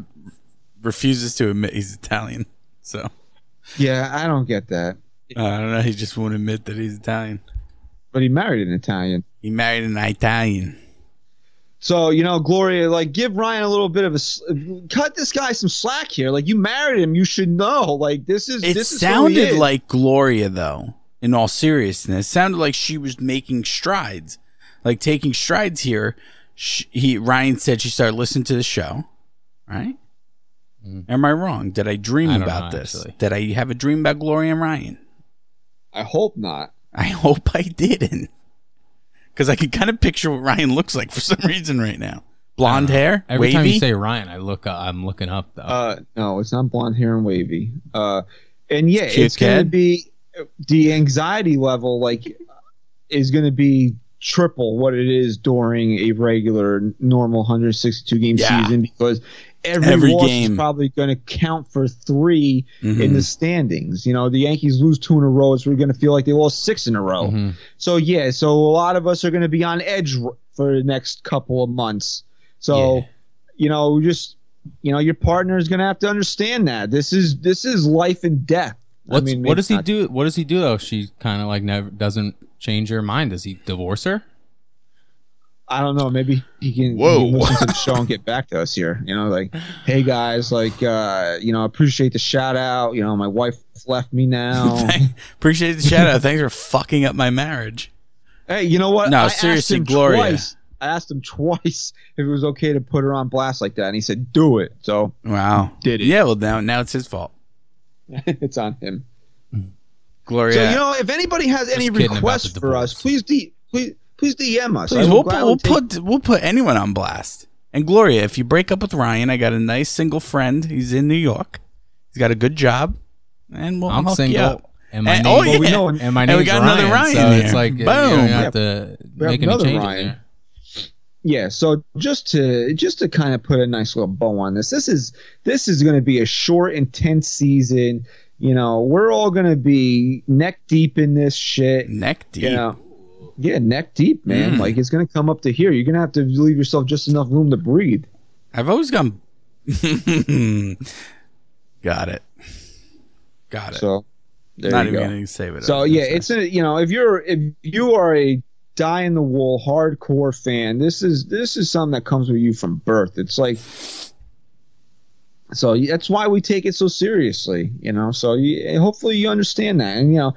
refuses to admit he's Italian. So yeah, I don't get that. Uh, I don't know. He just won't admit that he's Italian. But he married an Italian. He married an Italian. So, you know, Gloria, like, give Ryan a little bit of a – cut this guy some slack here. Like, you married him. You should know. Like, this is – It sounded like Gloria, though, in all seriousness. It sounded like she was making strides, like taking strides here. She, he Ryan said she started listening to the show, right? Mm. Am I wrong? Did I dream I about know, this? Actually. Did I have a dream about Gloria and Ryan? I hope not. I hope I didn't. Because I can kind of picture what Ryan looks like for some reason right now. Blonde hair, every wavy. Time you say Ryan, I look. Uh, I'm looking up though. Uh, no, it's not blonde hair and wavy. Uh, and yeah, Chick it's going to be the anxiety level. Like, is going to be triple what it is during a regular, normal one hundred sixty-two game yeah. season because every, every loss game is probably going to count for three mm-hmm. in the standings. You know, the Yankees lose two in a row, so we're going to feel like they lost six in a row. Mm-hmm. So, yeah, so a lot of us are going to be on edge for the next couple of months. So, yeah. you know, just, you know, your partner is going to have to understand that. This is this is life and death. What's, I mean, what does he not- do? What does he do, though? She kind of like never doesn't change her mind. Does he divorce her? I don't know. Maybe he can, Whoa. He can listen to the show and get back to us here. You know, like, hey, guys, like, uh, you know, appreciate the shout out. You know, my wife left me now. Appreciate the shout out. Thanks for fucking up my marriage. Hey, you know what? No, I seriously, Gloria. Twice, I asked him twice if it was okay to put her on blast like that. And he said, do it. So, wow. Did it. Yeah, well, now, now it's his fault. It's on him. Gloria. So, you know, if anybody has any requests for us, please, de- please, Please D M us. Please, we'll, put, we'll, put, we'll put anyone on blast. And Gloria, if you break up with Ryan, I got a nice single friend. He's in New York. He's got a good job. And we'll I'm hook single. You up. And my and, name, oh, yeah. we know, and my name's and we got Ryan, another Ryan. So here. It's like, boom. You know, you have to yeah, make any changes. Yeah, so just to just to kind of put a nice little bow on this, this is this is going to be a short, intense season. You know, we're all going to be neck deep in this shit. Neck deep. You know? Yeah, neck deep, man. Mm. Like, it's going to come up to here. You're going to have to leave yourself just enough room to breathe. I've always gone... Got it. Got it. So, there Not you go. Not even going to save it. So, yeah, it's a, you know, if you're if you are a die-in-the-wool hardcore fan, this is this is something that comes with you from birth. It's like... So that's why we take it so seriously, you know. So you, hopefully you understand that, and you know,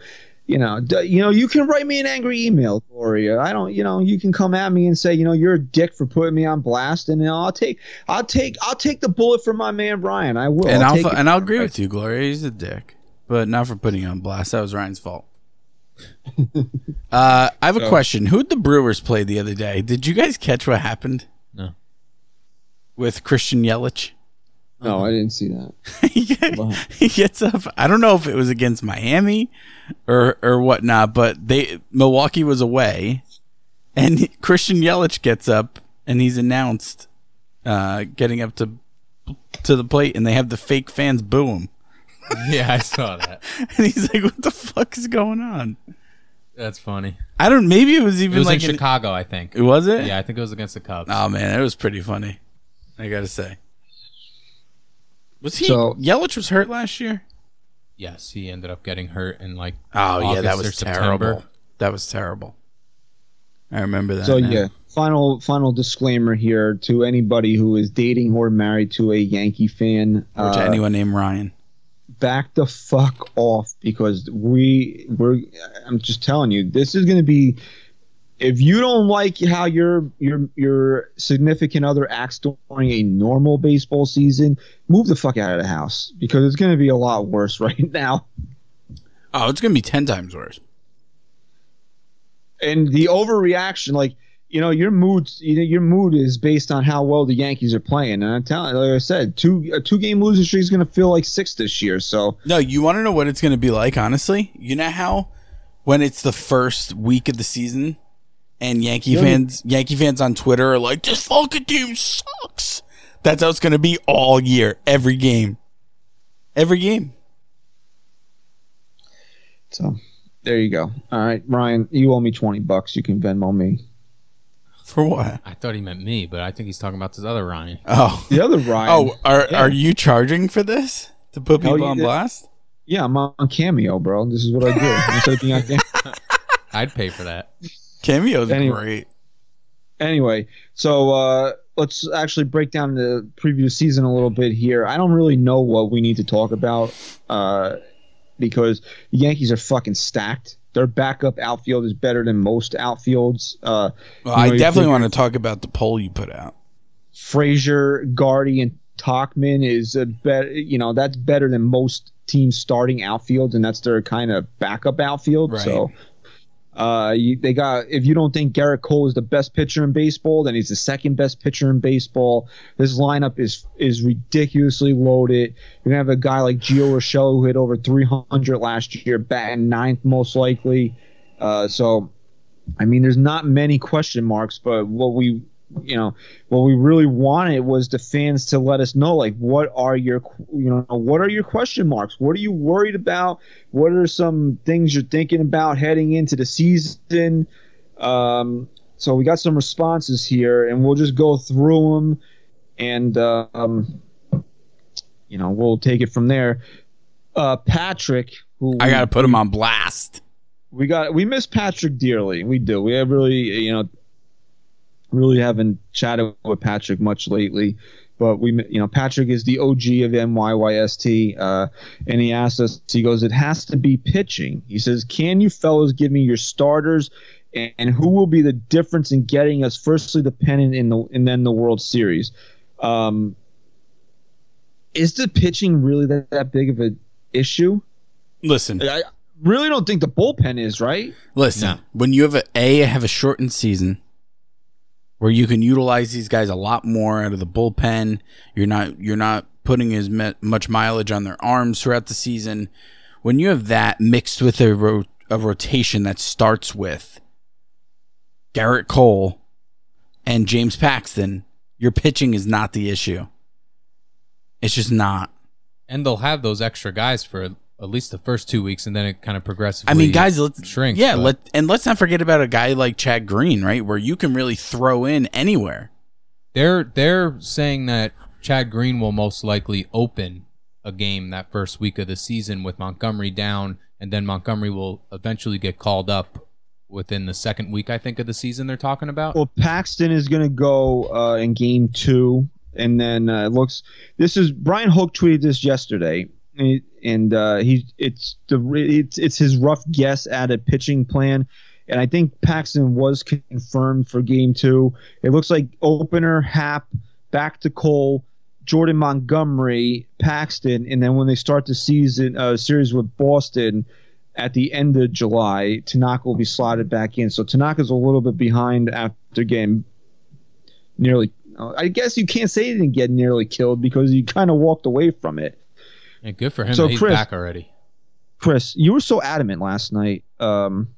you know, d- you know, you can write me an angry email, Gloria. I don't, you know, you can come at me and say, you know, you're a dick for putting me on blast, and you know, I'll take, I'll take, I'll take the bullet from my man Brian. I will, and I'll, I'll take f- and I'll agree with you, Gloria. He's a dick, but not for putting on blast. That was Ryan's fault. uh, I have a so. question. Who'd the Brewers play the other day? Did you guys catch what happened? No. With Christian Yelich. No, I didn't see that. he, gets, he gets up. I don't know if it was against Miami or or whatnot, but they Milwaukee was away, and Christian Yelich gets up and he's announced uh, getting up to to the plate, and they have the fake fans boo him. Yeah, I saw that. And he's like, "What the fuck is going on?" That's funny. I don't. Maybe it was even it was like in Chicago. An, I think it was it. Yeah, I think it was against the Cubs. Oh man, it was pretty funny. I gotta say. Was he so, Yelich was hurt last year? Yes, he ended up getting hurt in like oh August yeah, that was terrible. That was terrible. I remember that. So now. yeah, final final disclaimer here to anybody who is dating or married to a Yankee fan or uh, to anyone named Ryan. Back the fuck off, because we we're I'm just telling you, this is going to be. If you don't like how your your your significant other acts during a normal baseball season, move the fuck out of the house, because it's going to be a lot worse right now. Oh, it's going to be ten times worse. And the overreaction, like you know, your mood, you know, your mood is based on how well the Yankees are playing. And I'm telling, like I said, two a two game losing streak is going to feel like six this year. So no, you want to know what it's going to be like, honestly. You know how when it's the first week of the season. And Yankee fans, Yankee fans on Twitter are like, "This fucking team sucks." That's how it's going to be all year, every game, every game. So, there you go. All right, Ryan, you owe me twenty bucks. You can Venmo me. For what? I thought he meant me, but I think he's talking about this other Ryan. Oh, the other Ryan. Oh, are yeah. are you charging for this to put people on blast? Yeah, I'm on Cameo, bro. This is what I do. I'm taking on I'd pay for that. Cameo's anyway, great. Anyway, so uh, let's actually break down the previous season a little bit here. I don't really know what we need to talk about uh, because the Yankees are fucking stacked. Their backup outfield is better than most outfields. Uh, well, you know, I definitely want to talk about the poll you put out. Frazier, Gardy, and Tauchman is a better. You know, that's better than most teams' starting outfields, and that's their kind of backup outfield. Right. So. Uh, you, they got. If you don't think Gerrit Cole is the best pitcher in baseball, then he's the second best pitcher in baseball. This lineup is is ridiculously loaded. You're gonna have a guy like Gio Urshela who hit over three hundred last year, batting ninth most likely. Uh, so, I mean, there's not many question marks. But what we, you know, what we really wanted was the fans to let us know, like, what are your, you know, what are your question marks? What are you worried about? What are some things you're thinking about heading into the season? Um, so we got some responses here, and we'll just go through them, and uh, um, you know, we'll take it from there. Uh, Patrick, who I gotta put him on blast. We got we miss Patrick dearly. We do. We have really, you know. Really haven't chatted with Patrick much lately, but we, you know, Patrick is the O G of M Y Y S T, uh, and he asked us. He goes, "It has to be pitching." He says, "Can you fellows give me your starters, and, and who will be the difference in getting us firstly the pennant in the and then the World Series?" Um, is the pitching really that, that big of an issue? Listen, I really don't think the bullpen is right. Listen, no. When you have a a have a shortened season. Where you can utilize these guys a lot more out of the bullpen, you're not you're not putting as much mileage on their arms throughout the season. When you have that mixed with a ro- a rotation that starts with Gerrit Cole and James Paxton, your pitching is not the issue. It's just not. And they'll have those extra guys for at least the first two weeks, and then it kind of progressively. I mean, guys, let's shrinks, yeah, let and let's not forget about a guy like Chad Green, right, where you can really throw in anywhere. They're they're saying that Chad Green will most likely open a game that first week of the season with Montgomery down, and then Montgomery will eventually get called up within the second week, I think, of the season. They're talking about. Well, Paxton is going to go uh, in game two. And then uh, it looks – this is – Brian Hook tweeted this yesterday, and, and uh, he it's the it's, it's his rough guess at a pitching plan. And I think Paxton was confirmed for game two. It looks like opener, Happ, back to Cole, Jordan Montgomery, Paxton, and then when they start the season uh, series with Boston at the end of July, Tanaka will be slotted back in. So Tanaka's a little bit behind after game nearly – I guess you can't say he didn't get nearly killed because he kind of walked away from it. Yeah, good for him. So that he's Chris, back already. Chris, you were so adamant last night um,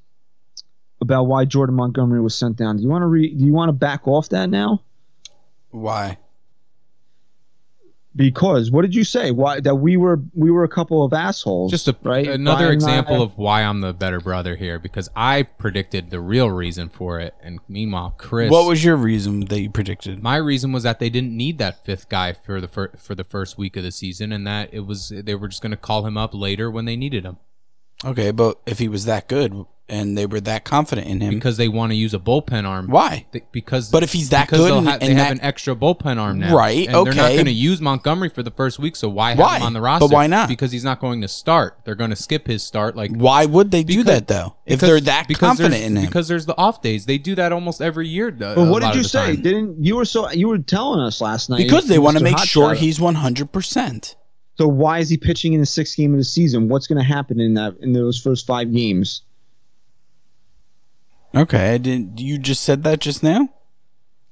about why Jordan Montgomery was sent down. Do you want to re- do you want to back off that now? Why? Because what did you say? Why that we were we were a couple of assholes. Just a, right? Another Brian example I, of why I'm the better brother here, because I predicted the real reason for it, and meanwhile, Chris. What was your reason that you predicted? My reason was that they didn't need that fifth guy for the fir- for the first week of the season, and that it was they were just going to call him up later when they needed him. Okay, but if he was that good and they were that confident in him, because they want to use a bullpen arm. Why? Th- because but if he's that good, ha- and they that... have an extra bullpen arm now, right? And okay, they're not going to use Montgomery for the first week, so why have why? him on the roster? But why not? Because he's not going to start. They're going to skip his start. Like, why would they because, do that though? If because, they're that confident in him, because there's the off days. They do that almost every year. But well, what did you say? Time. Didn't you were so you were telling us last night because they want to make sure he's one hundred percent. So why is he pitching in the sixth game of the season? What's going to happen in that in those first five games? Okay, I didn't. You just said that just now.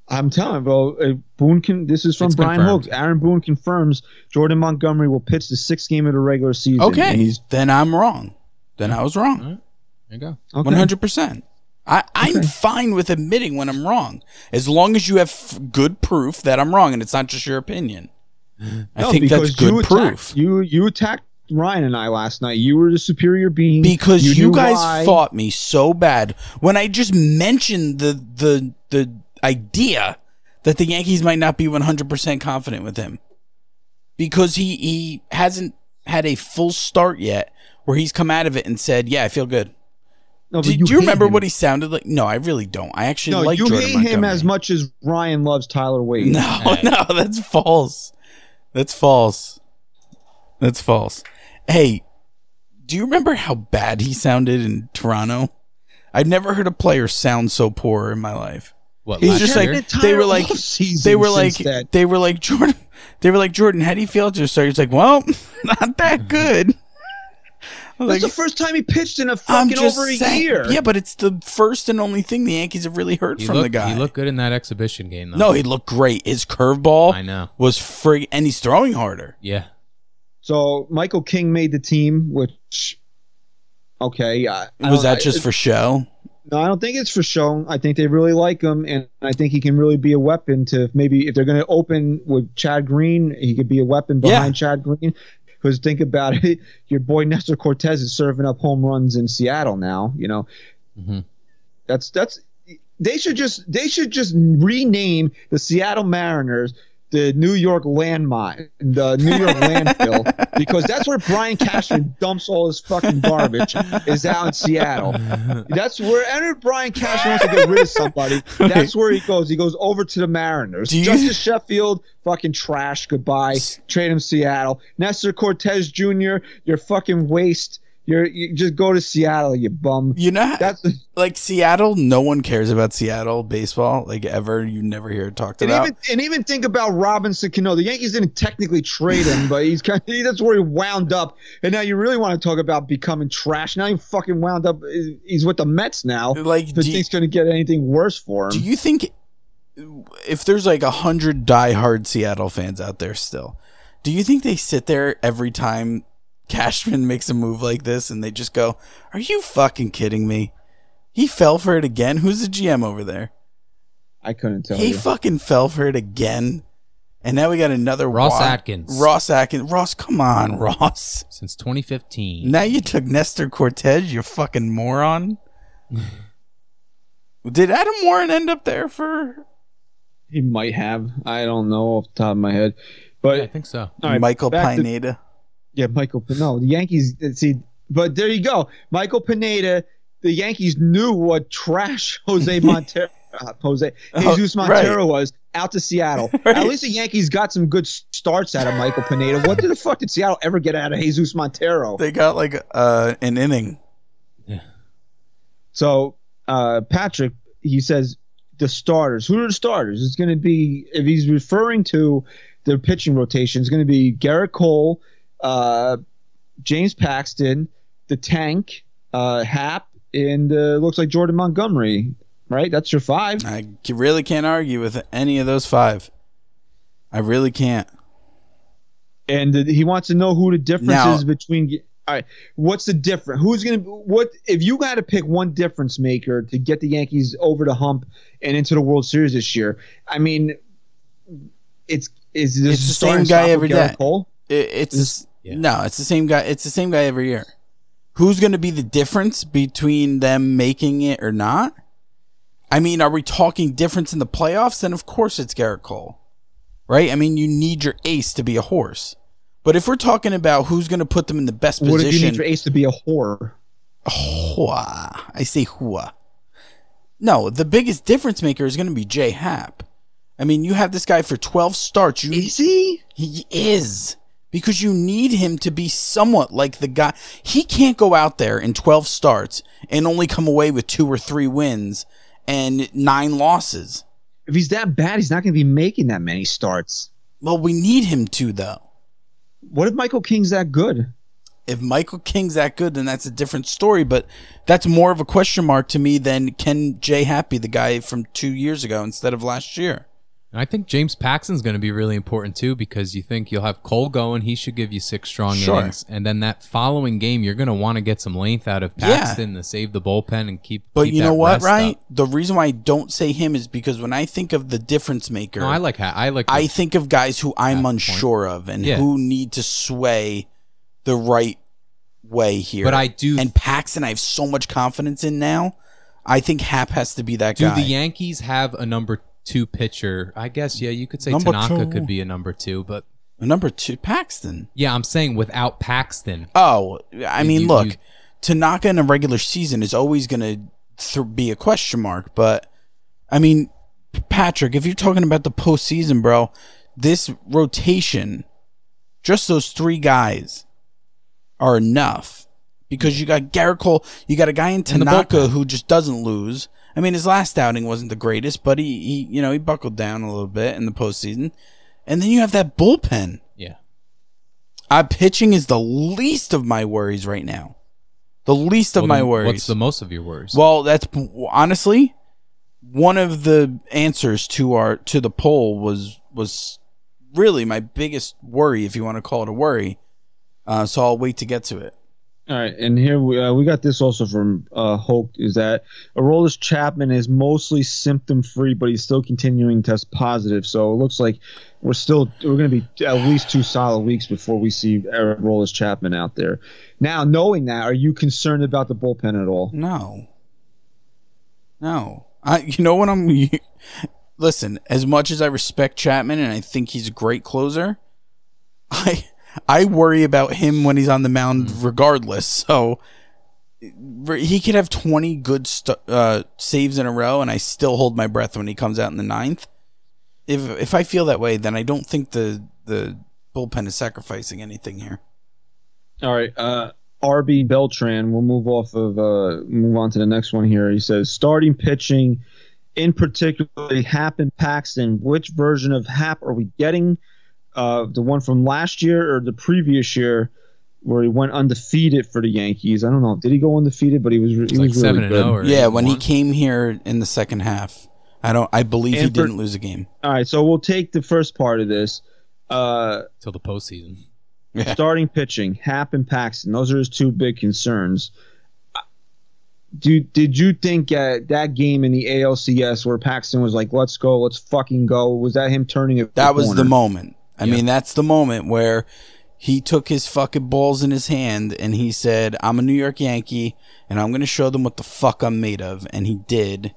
I'm telling you, bro. Boone can. This is from it's Brian Hook. Aaron Boone confirms Jordan Montgomery will pitch the sixth game of the regular season. Okay, he's, then I'm wrong. Then I was wrong. Right. There you go. One hundred percent. I, I'm okay. fine with admitting when I'm wrong, as long as you have f- good proof that I'm wrong, and it's not just your opinion. I no, think that's good you proof. Attacked, you you attacked Ryan and I last night. You were the superior being because you, you guys why. fought me so bad when I just mentioned the the the idea that the Yankees might not be one hundred percent confident with him because he he hasn't had a full start yet where he's come out of it and said, "Yeah, I feel good." No, do you, do you remember him. what he sounded like? No, I really don't. I actually no, like Jordan Montgomery. You hate him as much as Ryan loves Tyler Wade. No, right. no, that's false. That's false. That's false. Hey, do you remember how bad he sounded in Toronto? I've never heard a player sound so poor in my life. What, he's just like they were like they were like that. they were like Jordan. They were like Jordan. How do you feel after your start? He's like, well, not that good. That's like, the first time he pitched in a fucking over a saying, year. Yeah, but it's the first and only thing the Yankees have really heard he from looked, the guy. He looked good in that exhibition game, though. No, he looked great. His curveball I know. was free, and he's throwing harder. Yeah. So, Michael King made the team, which, okay. I, I was that just I, for show? No, I don't think it's for show. I think they really like him, and I think he can really be a weapon to maybe, if they're going to open with Chad Green, he could be a weapon behind yeah. Chad Green. Because think about it, your boy Nestor Cortez is serving up home runs in Seattle now. You know, mm-hmm. that's that's they should just they should just rename the Seattle Mariners the New York Landmine, the New York landfill, because that's where Brian Cashman dumps all his fucking garbage is out in Seattle. That's wherever Brian Cashman wants to get rid of somebody. That's where he goes. He goes over to the Mariners. Do you- Justice Sheffield, fucking trash. Goodbye. Trade him to Seattle. Nestor Cortez Junior, you're fucking waste. You're, you just go to Seattle, you bum. You know, that's the, like Seattle. No one cares about Seattle baseball, like ever. You never hear it talked and about. Even, and even think about Robinson Cano. The Yankees didn't technically trade him, but he's kind of, that's where he wound up. And now you really want to talk about becoming trash. Now he fucking wound up. He's with the Mets now. Like, but he's going to get anything worse for him. Do you think if there's like a hundred diehard Seattle fans out there still, do you think they sit there every time Cashman makes a move like this and they just go, are you fucking kidding me? He fell for it again. Who's the G M over there? I couldn't tell he you. He fucking fell for it again. And now we got another Ross wa- Atkins. Ross Atkins. Ross, come on, Ross. Since twenty fifteen. Now you took Nestor Cortez, you fucking moron. Did Adam Warren end up there for? He might have. I don't know off the top of my head. But yeah, I think so. All right, Michael Pineda. To- Yeah, Michael Pineda. No, the Yankees. See, but there you go. Michael Pineda, the Yankees knew what trash Jose Montero uh, Jose Jesus Montero oh, right. was out to Seattle. Right. At least the Yankees got some good starts out of Michael Pineda. What the fuck did Seattle ever get out of Jesus Montero? They got like uh, an inning. Yeah. So uh, Patrick, he says the starters. Who are the starters? It's going to be, if he's referring to the pitching rotation, it's going to be Gerrit Cole, uh, James Paxton, the Tank, uh, Happ, and uh, looks like Jordan Montgomery. Right, that's your five. I really can't argue with any of those five. I really can't. And he wants to know who the difference now, is between. All right, what's the difference? Who's gonna? What if you got to pick one difference maker to get the Yankees over the hump and into the World Series this year? I mean, it's is this it's the same guy every day? It, it's this, yeah. no, it's the same guy. It's the same guy every year. Who's going to be the difference between them making it or not? I mean, are we talking difference in the playoffs? Then, of course, it's Gerrit Cole, right? I mean, you need your ace to be a horse. But if we're talking about who's going to put them in the best position. What if you need your ace to be a whore? Whoa, I say whoa. No, the biggest difference maker is going to be Jay Happ. I mean, you have this guy for twelve starts. You, is he? He is. Because you need him to be somewhat like the guy. He can't go out there in twelve starts and only come away with two or three wins and nine losses. If he's that bad, he's not going to be making that many starts. Well, we need him to, though. What if Michael King's that good? If Michael King's that good, then that's a different story, but that's more of a question mark to me than can Jay Happ, the guy from two years ago instead of last year. And I think James Paxton's going to be really important, too, because you think you'll have Cole going. He should give you six strong sure. innings. And then that following game, you're going to want to get some length out of Paxton yeah. to save the bullpen and keep But keep you know what, right? Up. The reason why I don't say him is because when I think of the difference maker, no, I like I like. I think of guys who I'm unsure point. of and yeah. who need to sway the right way here. But I do. And Paxton I have so much confidence in now. I think Happ has to be that do guy. Do the Yankees have a number two? Two pitcher, I guess. Yeah, you could say number Tanaka two. could be a number two, but a number two Paxton. Yeah, I'm saying without Paxton. Oh, I mean, you, look, you, Tanaka in a regular season is always going to th- be a question mark. But I mean, Patrick, if you're talking about the postseason, bro, this rotation, just those three guys, are enough because you got Gerrit Cole, you got a guy in Tanaka who just doesn't lose. I mean, his last outing wasn't the greatest, but he, he, you know, he buckled down a little bit in the postseason. And then you have that bullpen. Yeah. Uh, pitching is the least of my worries right now. The least well, of my worries. What's the most of your worries? Well, that's honestly one of the answers to our to the poll was was really my biggest worry, if you want to call it a worry. Uh, so I'll wait to get to it. All right, and here we uh, we got this also from uh, Hoke, is that Aroldis Chapman is mostly symptom-free, but he's still continuing to test positive. So it looks like we're still we're going to be at least two solid weeks before we see Aroldis Chapman out there. Now, knowing that, are you concerned about the bullpen at all? No. No. I. You know what I'm – listen, as much as I respect Chapman and I think he's a great closer, I – I worry about him when he's on the mound regardless. So he could have twenty good st- uh, saves in a row, and I still hold my breath when he comes out in the ninth. If if I feel that way, then I don't think the, the bullpen is sacrificing anything here. All right. Uh, R B Beltran, we'll move off of uh, move on to the next one here. He says, starting pitching, in particular, Happ and Paxton, which version of Happ are we getting? Uh, the one from last year or the previous year where he went undefeated for the Yankees. I don't know. Did he go undefeated? But he was, he was like really good. Yeah, when he came here in the second half, I don't. I believe he didn't lose a game. All right, so we'll take the first part of this. Uh, Till the postseason. Yeah. Starting pitching, Happ and Paxton. Those are his two big concerns. Do, did you think uh, that game in the A L C S where Paxton was like, let's go, let's fucking go, was that him turning a corner? That was the moment. I yep. mean, that's the moment where he took his fucking balls in his hand and he said, I'm a New York Yankee and I'm going to show them what the fuck I'm made of. And he did.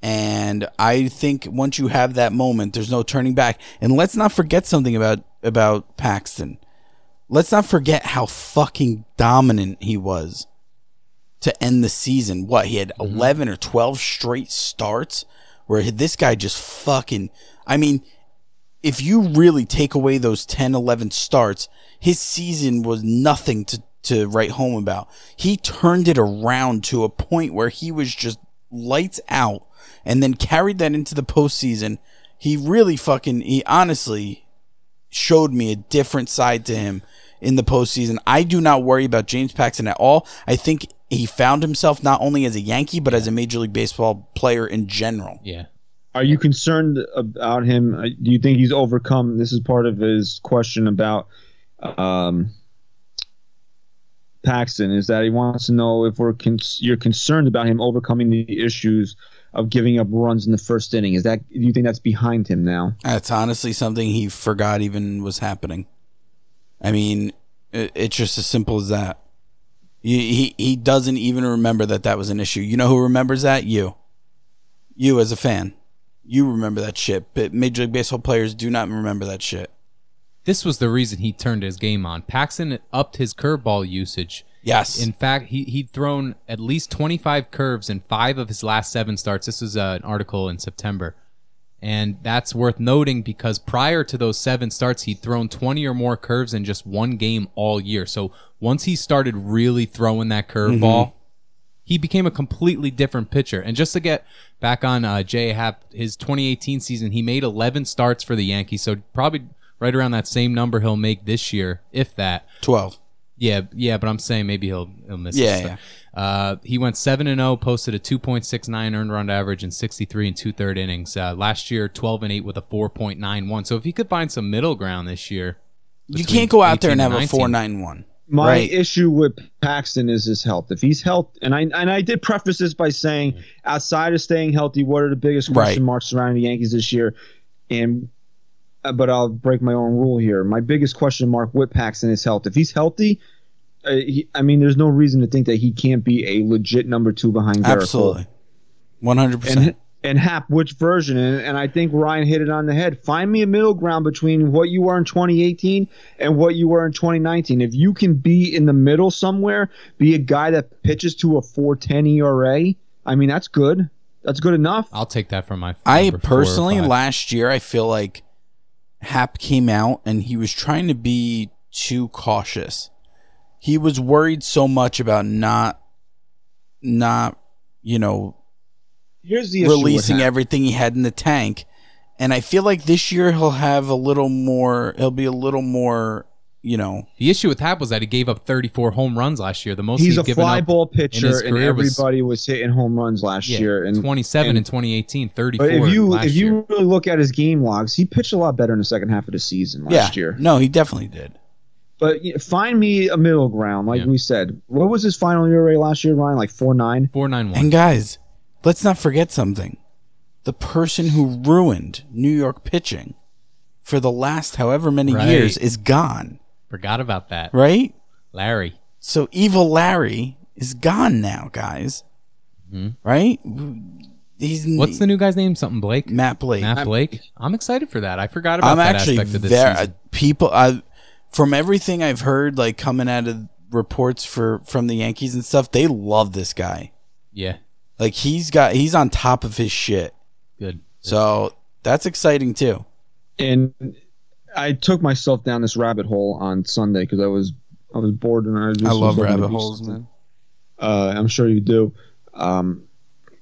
And I think once you have that moment, there's no turning back. And let's not forget something about, about Paxton. Let's not forget how fucking dominant he was to end the season. What, he had mm-hmm. eleven or twelve straight starts where this guy just fucking, I mean, if you really take away those ten, eleven starts, his season was nothing to, to write home about. He turned it around to a point where he was just lights out and then carried that into the postseason. He really fucking, he honestly showed me a different side to him in the postseason. I do not worry about James Paxton at all. I think he found himself not only as a Yankee, but yeah. as a Major League Baseball player in general. Yeah. Are you concerned about him? Do you think he's overcome? This is part of his question about um, Paxton, is that he wants to know if we're con- you're concerned about him overcoming the issues of giving up runs in the first inning. Is that, do you think that's behind him now? That's honestly something he forgot even was happening. I mean, it, it's just as simple as that. He, he he doesn't even remember that that was an issue. You know who remembers that? You. You as a fan. You remember that shit, but Major League Baseball players do not remember that shit. This was the reason he turned his game on. Paxton upped his curveball usage. Yes. In fact, he, he'd thrown at least twenty-five curves in five of his last seven starts. This was uh, an article in September. And that's worth noting because prior to those seven starts, he'd thrown twenty or more curves in just one game all year. So once he started really throwing that curveball, mm-hmm. he became a completely different pitcher. And just to get back on uh, Jay Happ, his twenty eighteen season, he made eleven starts for the Yankees. So probably right around that same number he'll make this year, if that. twelve. Yeah, yeah, but I'm saying maybe he'll he'll miss yeah, it. Yeah. Uh, he went seven and oh, posted a two point six nine earned run average in sixty-three and two-thirds innings. Uh, last year, twelve and eight with a four point nine one. So if he could find some middle ground this year. You can't go out there and have a four point nine one. My right. issue with Paxton is his health. If he's healthy, and I and I did preface this by saying, outside of staying healthy, what are the biggest question right. marks surrounding the Yankees this year? And but I'll break my own rule here. My biggest question mark with Paxton is health. If he's healthy, uh, he, I mean, there's no reason to think that he can't be a legit number two behind Gerrit Cole. Absolutely, one hundred percent. And Hap, which version? And, and I think Ryan hit it on the head. Find me a middle ground between what you were in twenty eighteen and what you were in twenty nineteen. If you can be in the middle somewhere, be a guy that pitches to a four ten E R A. I mean, that's good. That's good enough. I'll take that from my. I personally, last year, I feel like Hap came out and he was trying to be too cautious. He was worried so much about not, not, you know, here's the issue releasing everything he had in the tank. And I feel like this year he'll have a little more, he'll be a little more, you know. The issue with Hap was that he gave up thirty-four home runs last year. The most he's, he's a fly ball pitcher, and everybody was, was hitting home runs last yeah, year. And twenty-seven in twenty eighteen, thirty-four. But if you last if you year. really look at his game logs, he pitched a lot better in the second half of the season last yeah, year. No, he definitely did. But find me a middle ground, like yeah. we said. What was his final E R A last year, Ryan? Like four nine. Four nine one. And guys, let's not forget something. The person who ruined New York pitching for the last however many right. years is gone. Forgot about that. Right? Larry. So evil Larry is gone now, guys. Mm-hmm. Right? He's What's the new guy's name? Something Blake? Matt Blake. Matt Blake. I'm, I'm excited for that. I forgot about I'm that actually aspect of this there, season. People, I, from everything I've heard, like coming out of reports for from the Yankees and stuff, they love this guy. Yeah. Like he's got, he's on top of his shit. Good. So that's exciting too. And I took myself down this rabbit hole on Sunday because I was I was bored and I was just I love rabbit holes, man. Uh, I'm sure you do. Um,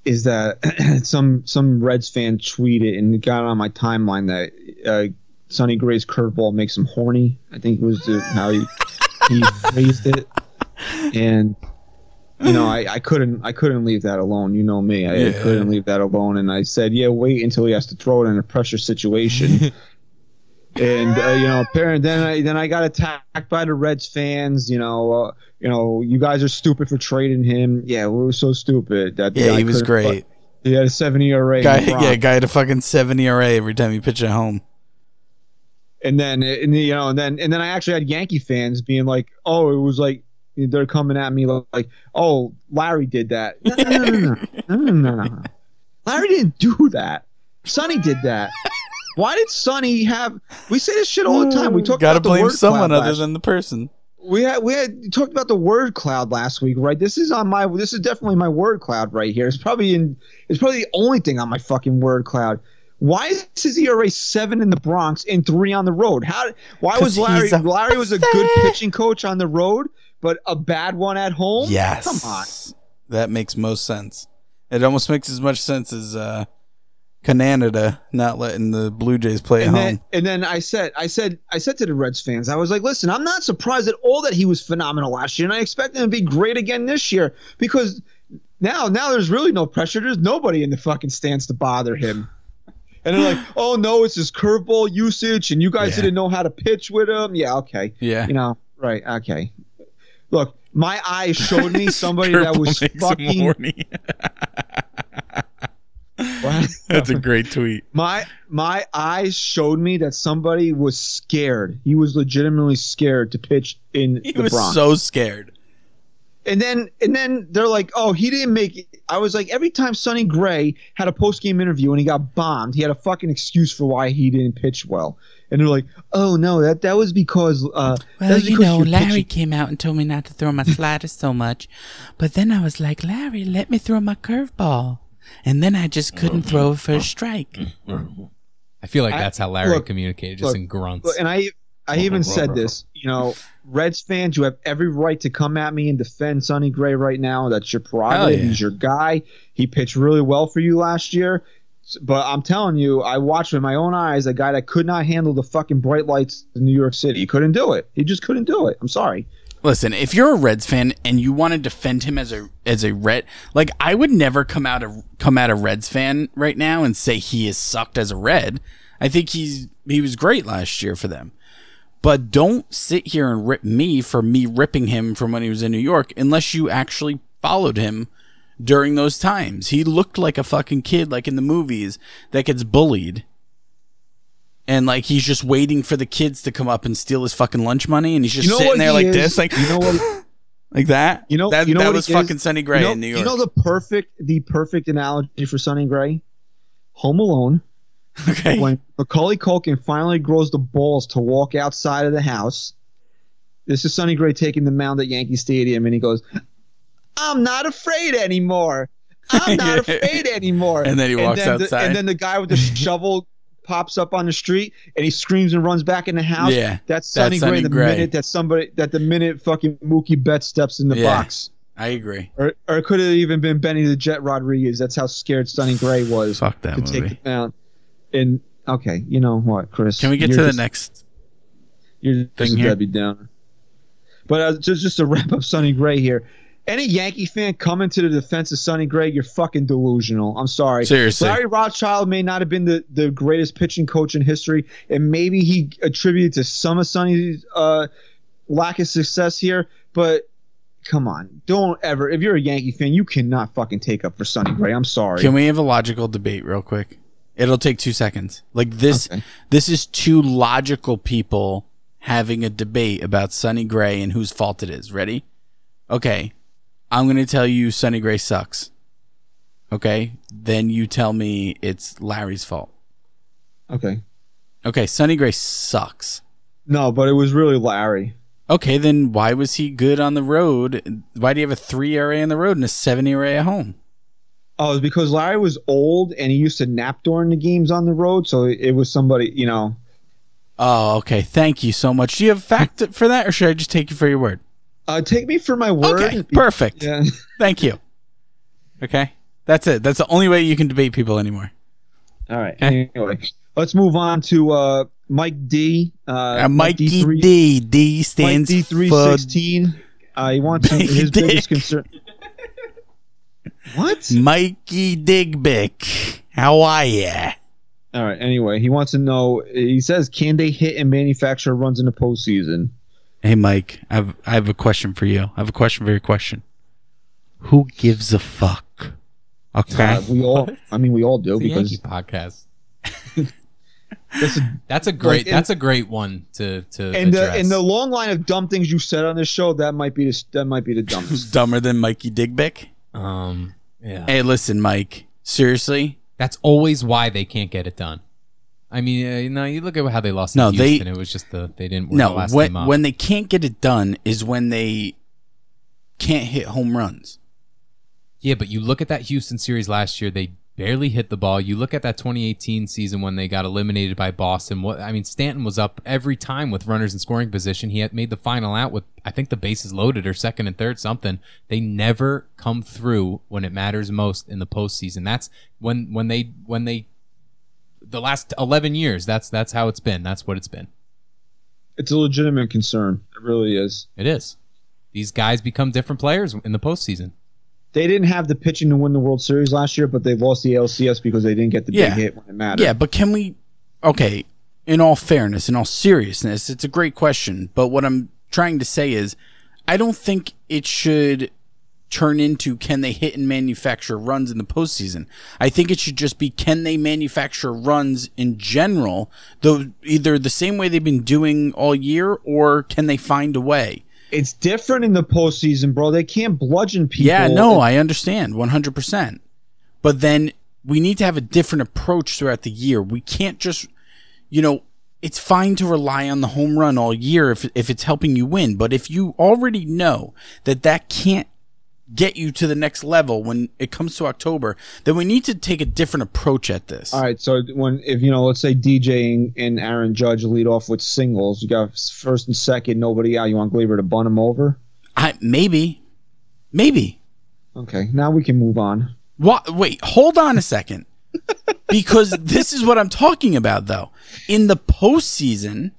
is that some some Reds fan tweeted and it got on my timeline that uh, Sonny Gray's curveball makes him horny. I think it was the, how he he phrased it, and you know I, I couldn't I couldn't leave that alone. You know me, I yeah. couldn't leave that alone, and I said, yeah, wait until he has to throw it in a pressure situation. And uh, you know, apparently then I then I got attacked by the Reds fans. You know, uh, you know, you guys are stupid for trading him. Yeah, we were so stupid. That yeah, he was great. He had a seven E R A. Guy, yeah, guy had a fucking seven E R A every time he pitched at home. And then and, you know, and then and then I actually had Yankee fans being like, "Oh, it was like they're coming at me like, oh, Larry did that. No, no, no, no, no, no, no, no, no. Larry didn't do that. Sonny did that." Why did Sonny have? We say this shit all the time. We talk. Got to blame someone other than the person. We had we had talked about the word cloud last week, right? This is on my this is definitely my word cloud right here. It's probably in it's probably the only thing on my fucking word cloud. Why is his E R A seven in the Bronx and three on the road? How? Why was Larry? Larry was a good pitching coach on the road, but a bad one at home. Yes, come on. That makes most sense. It almost makes as much sense as uh, Canada not letting the Blue Jays play and at then, home. And then I said, I said, I said to the Reds fans, I was like, listen, I'm not surprised at all that he was phenomenal last year, and I expect him to be great again this year because now, now there's really no pressure. There's nobody in the fucking stands to bother him. And they're like, oh, no, it's his curveball usage, and you guys yeah. didn't know how to pitch with him. Yeah, okay. Yeah. You know, right, okay. Look, my eyes showed me somebody that was fucking horny. That's a great tweet. My my eyes showed me that somebody was scared. He was legitimately scared to pitch in he the Bronx. He was so scared. And then and then they're like, oh, he didn't make it. I was like, every time Sonny Gray had a post-game interview and he got bombed, he had a fucking excuse for why he didn't pitch well. And they're like, oh, no, that, that was because uh, – Well, you because know, Larry pitching. Came out and told me not to throw my sliders so much. But then I was like, Larry, let me throw my curveball. And then I just couldn't throw for a strike. I feel like that's how Larry I, look, communicated, just look, in grunts. Look, and I – I even said this, you know, Reds fans, you have every right to come at me and defend Sonny Gray right now. That's your prerogative. Yeah. He's your guy. He pitched really well for you last year. But I'm telling you, I watched with my own eyes a guy that could not handle the fucking bright lights in New York City. He couldn't do it. He just couldn't do it. I'm sorry. Listen, if you're a Reds fan and you want to defend him as a as a Red, like I would never come out a come out a Reds fan right now and say he is sucked as a Red. I think he's he was great last year for them. But don't sit here and rip me for me ripping him from when he was in New York unless you actually followed him during those times. He looked like a fucking kid, like in the movies, that gets bullied. And, like, he's just waiting for the kids to come up and steal his fucking lunch money. And he's just you know sitting there like is? This, like, you know what? Like that. You know, that, you know that was fucking Sonny Gray you know, in New York. You know the perfect, the perfect analogy for Sonny Gray? Home Alone. Okay. When Macaulay Culkin finally grows the balls to walk outside of the house, this is Sonny Gray taking the mound at Yankee Stadium, and he goes, I'm not afraid anymore. I'm not afraid anymore. And then he walks and then outside. The, and then the guy with the shovel pops up on the street, and he screams and runs back in the house. Yeah, that's Sonny, that's Sonny Gray, the Gray. minute that somebody, that the minute fucking Mookie Betts steps in the yeah, box. I agree. Or, or it could have even been Benny the Jet Rodriguez. That's how scared Sonny Gray was Fuck that to movie. take the mound. And okay, you know what, Chris? Can we get to just, the next? You're just here? Debbie Downer. But uh, just just to wrap up Sonny Gray here, any Yankee fan coming to the defense of Sonny Gray, you're fucking delusional. I'm sorry. Seriously, Larry Rothschild may not have been the, the greatest pitching coach in history, and maybe he attributed to some of Sonny's uh, lack of success here. But come on, don't ever. If you're a Yankee fan, you cannot fucking take up for Sonny Gray. I'm sorry. Can we have a logical debate real quick? It'll take two seconds. Like this, okay. This is two logical people having a debate about Sonny Gray and whose fault it is. Ready? Okay. I'm going to tell you Sonny Gray sucks. Okay. Then you tell me it's Larry's fault. Okay. Okay. Sonny Gray sucks. No, but it was really Larry. Okay. Then why was he good on the road? Why do you have a three E R A on the road and a seven E R A at home? Oh, it's because Larry was old and he used to nap during the games on the road, so it was somebody, you know. Oh, okay. Thank you so much. Do you have a fact for that, or should I just take you for your word? Uh, take me for my word. Okay, perfect. Yeah. Thank you. Okay, that's it. That's the only way you can debate people anymore. All right. Okay. Anyway, let's move on to uh, Mike D. Uh, uh, Mike D. D. D stands Mike D three sixteen. Uh, he wants big his dick. biggest concern. What? Mikey Digbick. How are ya? All right. Anyway, he wants to know. He says, "Can they hit and manufacture runs in the postseason?" Hey, Mike, I've I have a question for you. I have a question for your question. Who gives a fuck? Okay, uh, we all. I mean, we all do it's because Yankee podcast. That's a, that's a great. Like, and, that's a great one to to. And address. the and the long line of dumb things you said on this show that might be the, that might be the dumbest. Dumber than Mikey Digbick. Um. Yeah. Hey, listen, Mike. Seriously, that's always why they can't get it done. I mean, uh, you know, you look at how they lost. No, to Houston, they, it was just the they didn't. Work no, the last when, time when they can't get it done is when they can't hit home runs. Yeah, but you look at that Houston series last year; they barely hit the ball. You look at that twenty eighteen season when they got eliminated by Boston. What I mean, Stanton was up every time with runners in scoring position. He had made the final out with, I think, the bases loaded or second and third something. They never come through when it matters most in the postseason. That's when when they when they. The last eleven years, that's that's how it's been. That's what it's been. It's a legitimate concern. It really is. It is. These guys become different players in the postseason. They didn't have the pitching to win the World Series last year, but they lost the A L C S because they didn't get the yeah. big hit when it mattered. Yeah, but can we... Okay, in all fairness, in all seriousness, it's a great question, but what I'm trying to say is I don't think it should turn into can they hit and manufacture runs in the postseason. I think it should just be can they manufacture runs in general, though either the same way they've been doing all year or can they find a way. It's different in the postseason, bro. They can't bludgeon people. Yeah, no, and- I understand one hundred percent. But then we need to have a different approach throughout the year. We can't just, you know, it's fine to rely on the home run all year if if it's helping you win. But if you already know that that can't get you to the next level when it comes to October, then we need to take a different approach at this. All right, so when if you know, let's say D J and Aaron Judge lead off with singles, you got first and second, nobody out. You want Gleyber to bunt him over? I maybe, maybe. Okay, now we can move on. What? Wait, hold on a second, because this is what I'm talking about. Though in the postseason,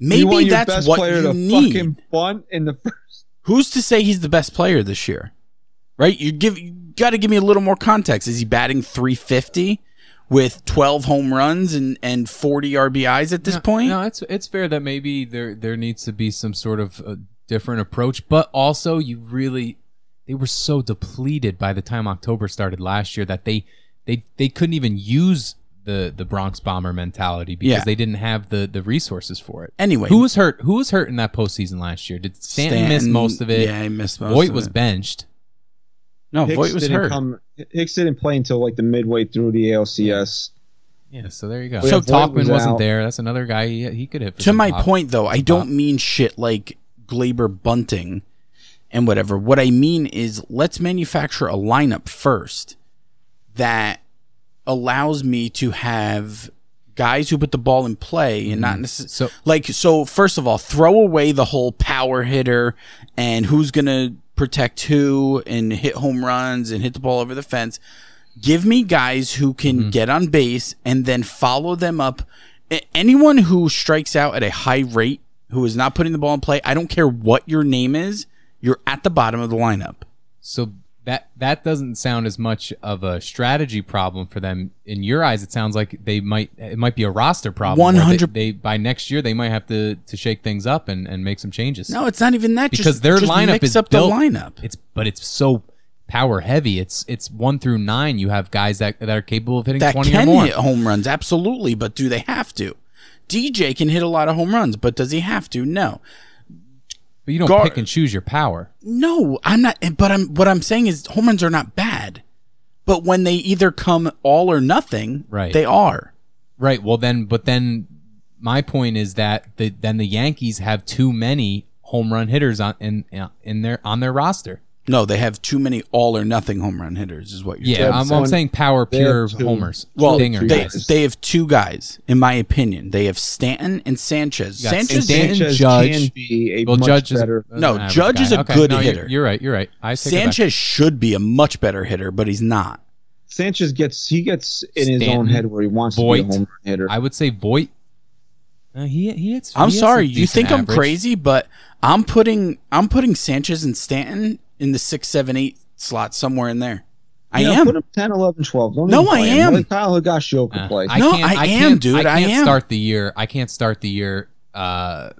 maybe you want your that's best what player you to need. Fucking bunt in the first. Who's to say he's the best player this year, right? You give you got to give me a little more context. Is he batting three fifty with twelve home runs and, and forty R B Is at this no, point? No, it's it's fair that maybe there there needs to be some sort of a different approach, but also you really they were so depleted by the time October started last year that they they, they couldn't even use the the Bronx Bomber mentality because yeah. they didn't have the, the resources for it. Anyway, who was hurt? Who was hurt in that postseason last year? Did Stanton, Stanton miss most of it? Yeah, he missed most. Voit of was it. benched. No, Hicks Voit was didn't hurt. Come, Hicks didn't play until like the midway through the A L C S. Yeah, so there you go. So, so Tauchman was wasn't out. there. That's another guy. He, he could have. To my top. point, though, I don't mean shit like Gleyber bunting and whatever. What I mean is let's manufacture a lineup first that allows me to have guys who put the ball in play and not necessarily so, like so first of all, throw away the whole power hitter and who's gonna protect who and hit home runs and hit the ball over the fence. Give me guys who can mm-hmm. get on base and then follow them up. Anyone who strikes out at a high rate, who is not putting the ball in play, I don't care what your name is, you're at the bottom of the lineup. So That that doesn't sound as much of a strategy problem for them. In your eyes, it sounds like they might it might be a roster problem. One hundred. They, they by next year they might have to, to shake things up and, and make some changes. No, it's not even that. Because just, their just lineup mix is up built, the lineup. It's but it's so power heavy. It's it's one through nine. You have guys that that are capable of hitting that twenty or more. That can hit home runs, absolutely. But do they have to? D J can hit a lot of home runs, but does he have to? No. But you don't Gar- pick and choose your power. No, I'm not. But I'm. What I'm saying is, home runs are not bad. But when they either come all or nothing, right. they are. Right. Well, then, but then, my point is that the, then the Yankees have too many home run hitters on in in their on their roster. No, they have too many all or nothing home run hitters. Is what you're yeah. I'm, I'm saying power pure homers. Well, Dinger they guys. they have two guys, in my opinion. They have Stanton and Sanchez. Sanchez, Stanton, Sanchez Judge, can be a well, much Judge is, better. No, Judge guy. is a okay, good no, hitter. You're, you're right. You're right. I Sanchez should be a much better hitter, but he's not. Sanchez gets he gets in Stanton, his own head where he wants Voit, to be a home run hitter. I would say Voit. Uh, he he hits. I'm he sorry. You think average. I'm crazy, but I'm putting I'm putting Sanchez and Stanton in the six, seven, eight slot, somewhere in there. I yeah, am. Put him ten, eleven, twelve. Don't no, I am. Him. Kyle Higashio could uh, play. I no, I, I am, dude. I, I am. Start the year, I can't start the year uh,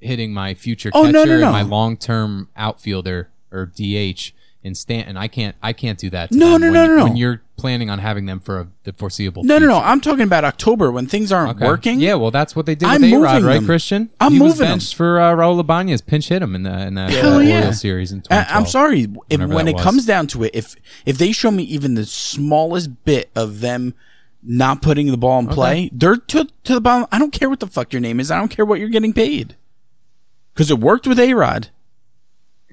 hitting my future oh, catcher no, no, no. and my long-term outfielder or D H in Stanton. I can't I can't do that. No, no, no, no, no. When you're planning on having them for a, the foreseeable no, future. No, no, no. I'm talking about October when things aren't okay. working. Yeah, well, that's what they did with A-Rod, right, Christian? I'm he moving was benched them. for uh, Raul Ibanez. Pinch hit him in the in that uh, yeah. Orioles series in twenty twelve. I, I'm sorry. If, when it was. comes down to it, if if they show me even the smallest bit of them not putting the ball in okay. play, they're to, to the bottom. I don't care what the fuck your name is. I don't care what you're getting paid. Because it worked with A-Rod.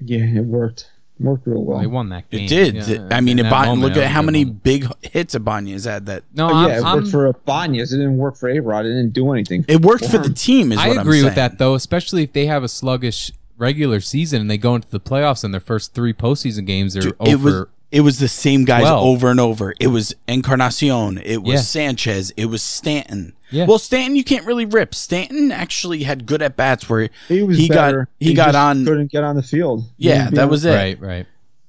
Yeah, it worked. It worked real well. They won that game. It did. Yeah, I mean, Iban, look at how many moment. big hits Ibanez has had. That no, oh, yeah, I'm, it worked I'm, for Ibanez. It didn't work for A-Rod. It didn't do anything. It worked for, for the team, is I what I'm saying. I agree with that, though, especially if they have a sluggish regular season and they go into the playoffs and their first three postseason games they're Dude, over. It was, it was the same guys well. over and over. It was Encarnacion. It was yeah. Sanchez. It was Stanton. Yeah. Well, Stanton, you can't really rip. Stanton actually had good at bats where he, was he got he, he got on couldn't get on the field. Yeah, that was it. Right, right.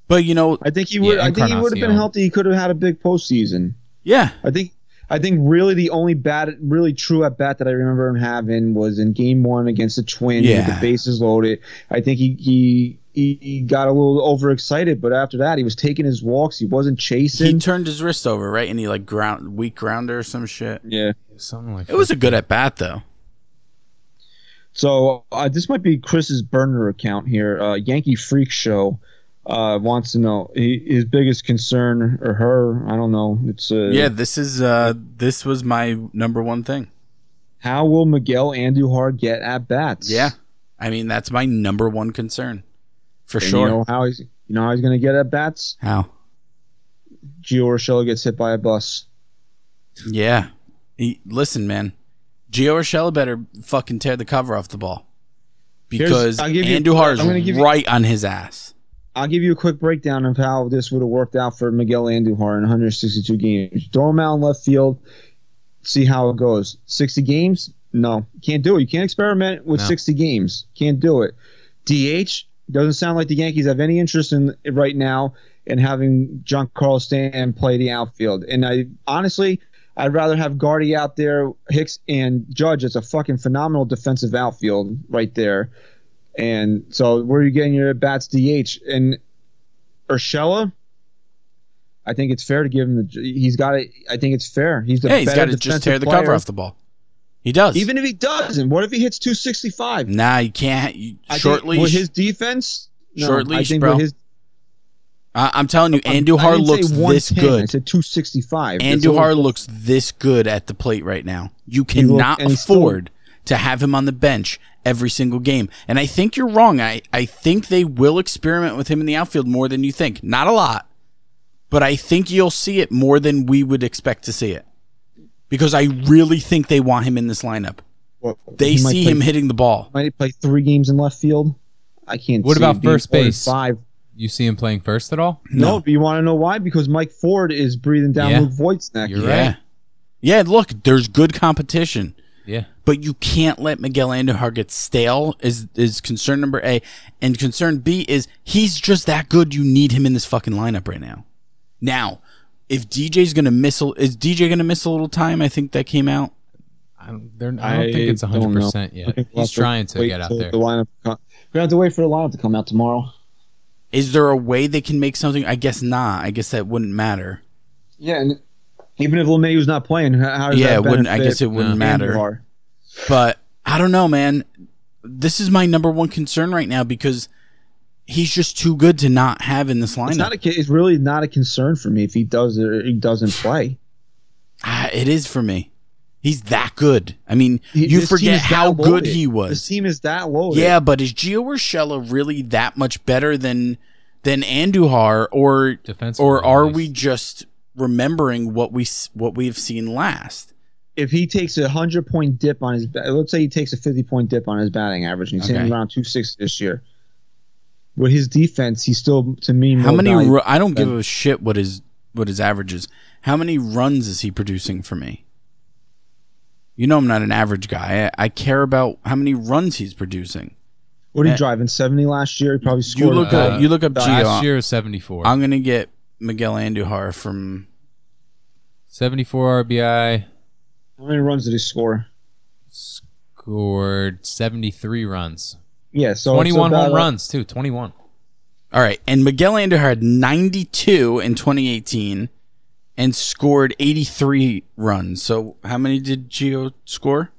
But you know, I think he would. Yeah, I think he would have been healthy. He could have had a big postseason. Yeah, I think. I think really the only bat, really true at bat that I remember him having was in Game One against the Twins. Yeah, with the bases loaded. I think he he. He got a little overexcited, but after that, he was taking his walks. He wasn't chasing. He turned his wrist over, right? And he like ground weak grounder or some shit. Yeah, something like that. It was a good at bat though. So uh, this might be Chris's burner account here. Uh, Yankee Freak Show uh, wants to know he, his biggest concern or her. I don't know. It's uh, yeah. This is uh, this was my number one thing. How will Miguel Andujar get at bats? Yeah, I mean that's my number one concern. For and sure. You know how he's, you know how he's going to get at bats? How? Gio Urshela gets hit by a bus. Yeah. He, listen, man. Gio Urshela better fucking tear the cover off the ball. Because Andujar is right you, on his ass. I'll give you a quick breakdown of how this would have worked out for Miguel Andujar in one hundred sixty-two games. Throw him out in left field. See how it goes. sixty games? No. Can't do it. You can't experiment with no. sixty games. Can't do it. D H? Doesn't sound like the Yankees have any interest in right now in having Giancarlo Stanton play the outfield. And I honestly, I'd rather have Gardy out there, Hicks and Judge. It's a fucking phenomenal defensive outfield right there. And so where are you getting your bats, D H? And Urshela, I think it's fair to give him the. He's got it. I think it's fair. He's the yeah, he's got to just tear the player. cover off the ball. He does. Even if he doesn't, what if he hits two sixty-five? Nah, you can't. You, short think, leash. With his defense? No, short leash, I think bro. With his, I, I'm telling you, I'm, Andujar looks this good. I said two sixty-five. Andujar looks this good at the plate right now. You cannot looked, afford still, to have him on the bench every single game. And I think you're wrong. I, I think they will experiment with him in the outfield more than you think. Not a lot. But I think you'll see it more than we would expect to see it. Because I really think they want him in this lineup. Well, they see play, him hitting the ball. Might he play three games in left field? I can't what see about first base? Five. You see him playing first at all? No, no, but you want to know why? Because Mike Ford is breathing down yeah. Luke Voigt's neck. You're yeah. right. Yeah, look, there's good competition. Yeah. But you can't let Miguel Andujar get stale is, is concern number A. And concern B is he's just that good. You need him in this fucking lineup right now. Now. If D J's gonna miss, is D J gonna miss a little time? I think that came out. I don't, I don't I think it's one hundred percent yet. He's we'll trying to, to get out there. The lineup, we're gonna have to wait for the lineup to come out tomorrow. Is there a way they can make something? I guess not. I guess that wouldn't matter. Yeah, and even if LeMahieu was not playing, how does yeah, that it wouldn't. I guess it wouldn't no. matter. But I don't know, man. This is my number one concern right now because. He's just too good to not have in this lineup. It's, not a, it's really not a concern for me if he does or he doesn't play. Ah, it is for me. He's that good. I mean, he, you forget how good he was. This team is that loaded. Yeah, but is Gio Urshela really that much better than than Andujar, or defensive or are nice. we just remembering what we what we have seen last? If he takes a hundred point dip on his, let's say he takes a fifty point dip on his batting average, and he's okay. hitting around two sixty this year. With his defense, he's still to me. How many? Ru- I don't give a shit what his what his average is. How many runs is he producing for me? You know, I'm not an average guy. I, I care about how many runs he's producing. What did he drive in seventy last year? He probably scored. You look uh, up. You look up. Gio. Last year was seventy-four. I'm gonna get Miguel Andujar from seventy-four R B I. How many runs did he score? Scored seventy-three runs. Yeah, so twenty-one home runs too. twenty-one. All right, and Miguel Andujar had ninety-two in twenty eighteen, and scored eighty-three runs. So how many did Gio score?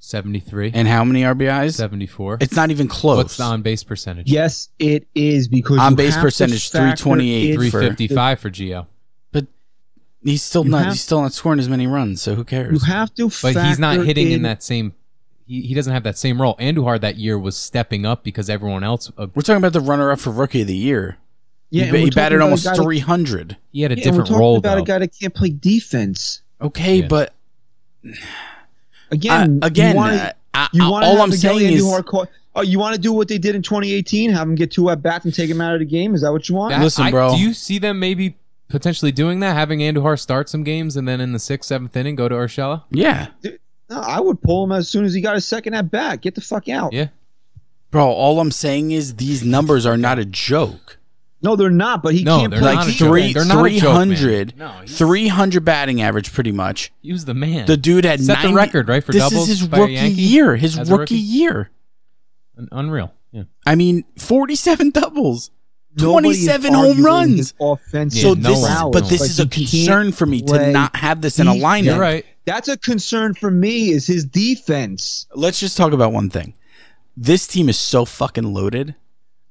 seventy-three. And how many R B Is? seventy-four. It's not even close. What's the on-base percentage? Yes, it is because on-base percentage three twenty-eight, three fifty-five for Gio. But He's still you not. Have, he's still not scoring as many runs. So who cares? You have to. But he's not hitting in, in that same. He, he doesn't have that same role. Andujar that year was stepping up because everyone else. Uh, we're talking about the runner-up for Rookie of the Year. Yeah, he, he batted almost three hundred. That, he had a yeah, different we're role. We're talking about though. a guy that can't play defense. Okay, yeah. but again, uh, again, you wanna, uh, I, you I, all I'm saying is. Call, oh, you want to do what they did in twenty eighteen? Have him get two at bats and take him out of the game? Is that what you want? That, Listen, bro. I, do you see them maybe? Potentially doing that, having Andujar start some games and then in the sixth, seventh inning, go to Urshela? Yeah. Dude, no, I would pull him as soon as he got his second at bat. Get the fuck out. Yeah. Bro, all I'm saying is these numbers are not a joke. No, they're not, but he no, can't play. Like three, they're three hundred, not a joke, no, three hundred batting average, pretty much. He was the man. The dude had Set ninety. The record, right, for this doubles. This is his rookie year. His rookie, rookie year. Unreal. Yeah. I mean, forty-seven doubles. twenty-seven home runs. Offensive. So yeah, this no is, but this like is a concern for me to not have this in a lineup. You're right. That's a concern for me is his defense. Let's just talk about one thing. This team is so fucking loaded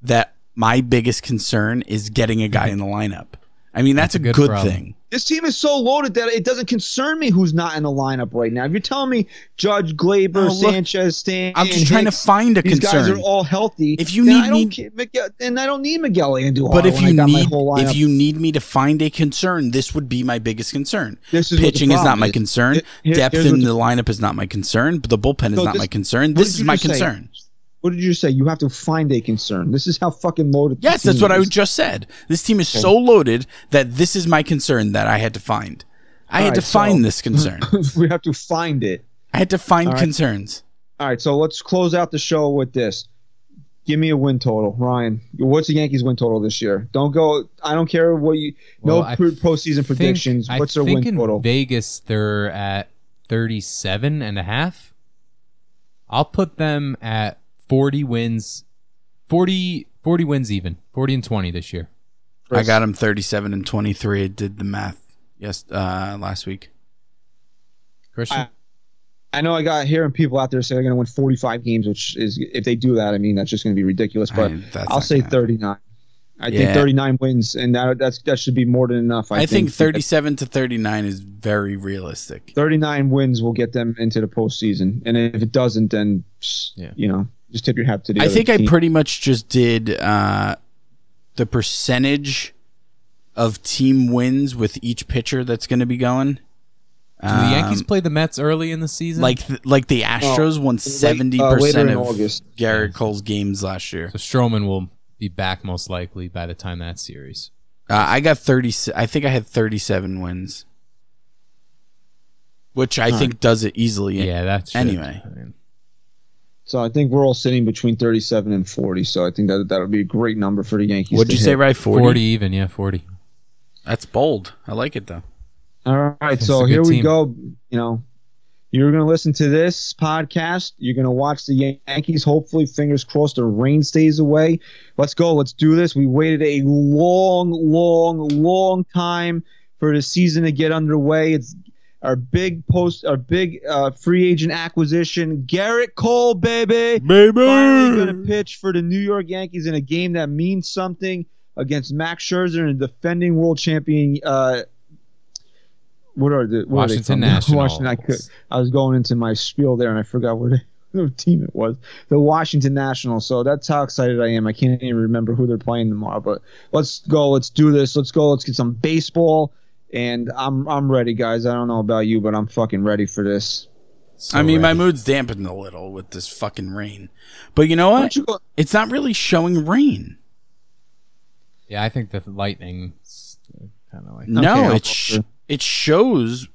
that my biggest concern is getting a guy in the lineup. I mean, that's, that's a good, good thing. This team is so loaded that it doesn't concern me who's not in the lineup right now. If you're telling me Judge, Gleyber, no, look, Sanchez, Stanton, I'm just Hicks, trying to find a these concern. These guys are all healthy. If you need me, and I don't need Miguel Andujar. But if you need, if you need me to find a concern, this would be my biggest concern. This is pitching is not my concern. It, here, Depth in the lineup is not my concern. But the bullpen is so not this, my concern. This is my concern. Say? What did you say? You have to find a concern. This is how fucking loaded. Yes, that's what I just said. This team is so loaded that this is my concern that I had to find. I had to find this concern. We have to find it. I had to find concerns. All right, so let's close out the show with this. Give me a win total, Ryan. What's the Yankees' win total this year? Don't go. I don't care what you. No postseason predictions. What's their win total? In Vegas, they're at thirty-seven and a half. I'll put them at. forty wins, forty, forty wins even, forty and twenty this year. Chris. I got him thirty-seven and twenty-three. I did the math yes, uh, last week. Christian? I, I know I got hearing people out there say they're going to win forty-five games, which is, if they do that, I mean, that's just going to be ridiculous. But I, I'll say gonna... thirty-nine. I yeah. think thirty-nine wins, and that that's, that should be more than enough. I, I think, think thirty-seven to thirty-nine is very realistic. thirty-nine wins will get them into the postseason. And if it doesn't, then, yeah. you know. Just tip your hat to the I other think team. I pretty much just did uh, the percentage of team wins with each pitcher that's going to be going. Um, Do the Yankees play the Mets early in the season? Like the, like the Astros oh, won seventy uh, percent of August. Gerrit Cole's games last year. So Stroman will be back most likely by the time that series. Uh, I got thirty. I think I had thirty-seven wins, which I huh. think does it easily. Yeah, that's anyway. I mean, so I think we're all sitting between thirty-seven and forty. So I think that that would be a great number for the Yankees. What'd you hit. say, right? forty? forty even, yeah, forty. That's bold. I like it though. All right, That's so here team. we go. You know, you're going to listen to this podcast. You're going to watch the Yankees. Hopefully, fingers crossed, the rain stays away. Let's go. Let's do this. We waited a long, long, long time for the season to get underway. It's Our big post, our big uh, free agent acquisition, Gerrit Cole, baby, baby, finally going to pitch for the New York Yankees in a game that means something against Max Scherzer and defending world champion. Uh, what are the what Washington Nationals? Washington. I, could, I was going into my spiel there and I forgot what the team it was. The Washington Nationals. So that's how excited I am. I can't even remember who they're playing tomorrow. But let's go. Let's do this. Let's go. Let's get some baseball. And I'm I'm ready, guys. I don't know about you, but I'm fucking ready for this. So I mean, ready. My mood's dampened a little with this fucking rain. But you know what? You go- it's not really showing rain. Yeah, I think the lightning's kind of like... No, okay, it, sh- it shows...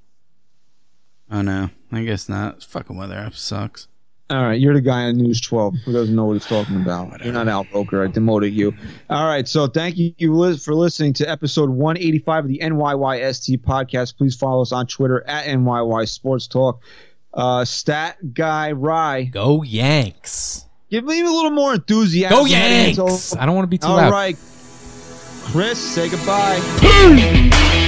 Oh, no. I guess not. This fucking weather app sucks. All right, you're the guy on News twelve who doesn't know what he's talking about. Whatever. You're not Al Roker. I demoted you. All right, so thank you for listening to episode one eighty-five of the N Y Y S T podcast. Please follow us on Twitter at N Y Y Sports Talk. Uh, Stat Guy Rye. Go Yanks. Give me a little more enthusiasm. Go Yanks. I don't want to be too loud. All right. Chris, say goodbye. Peace.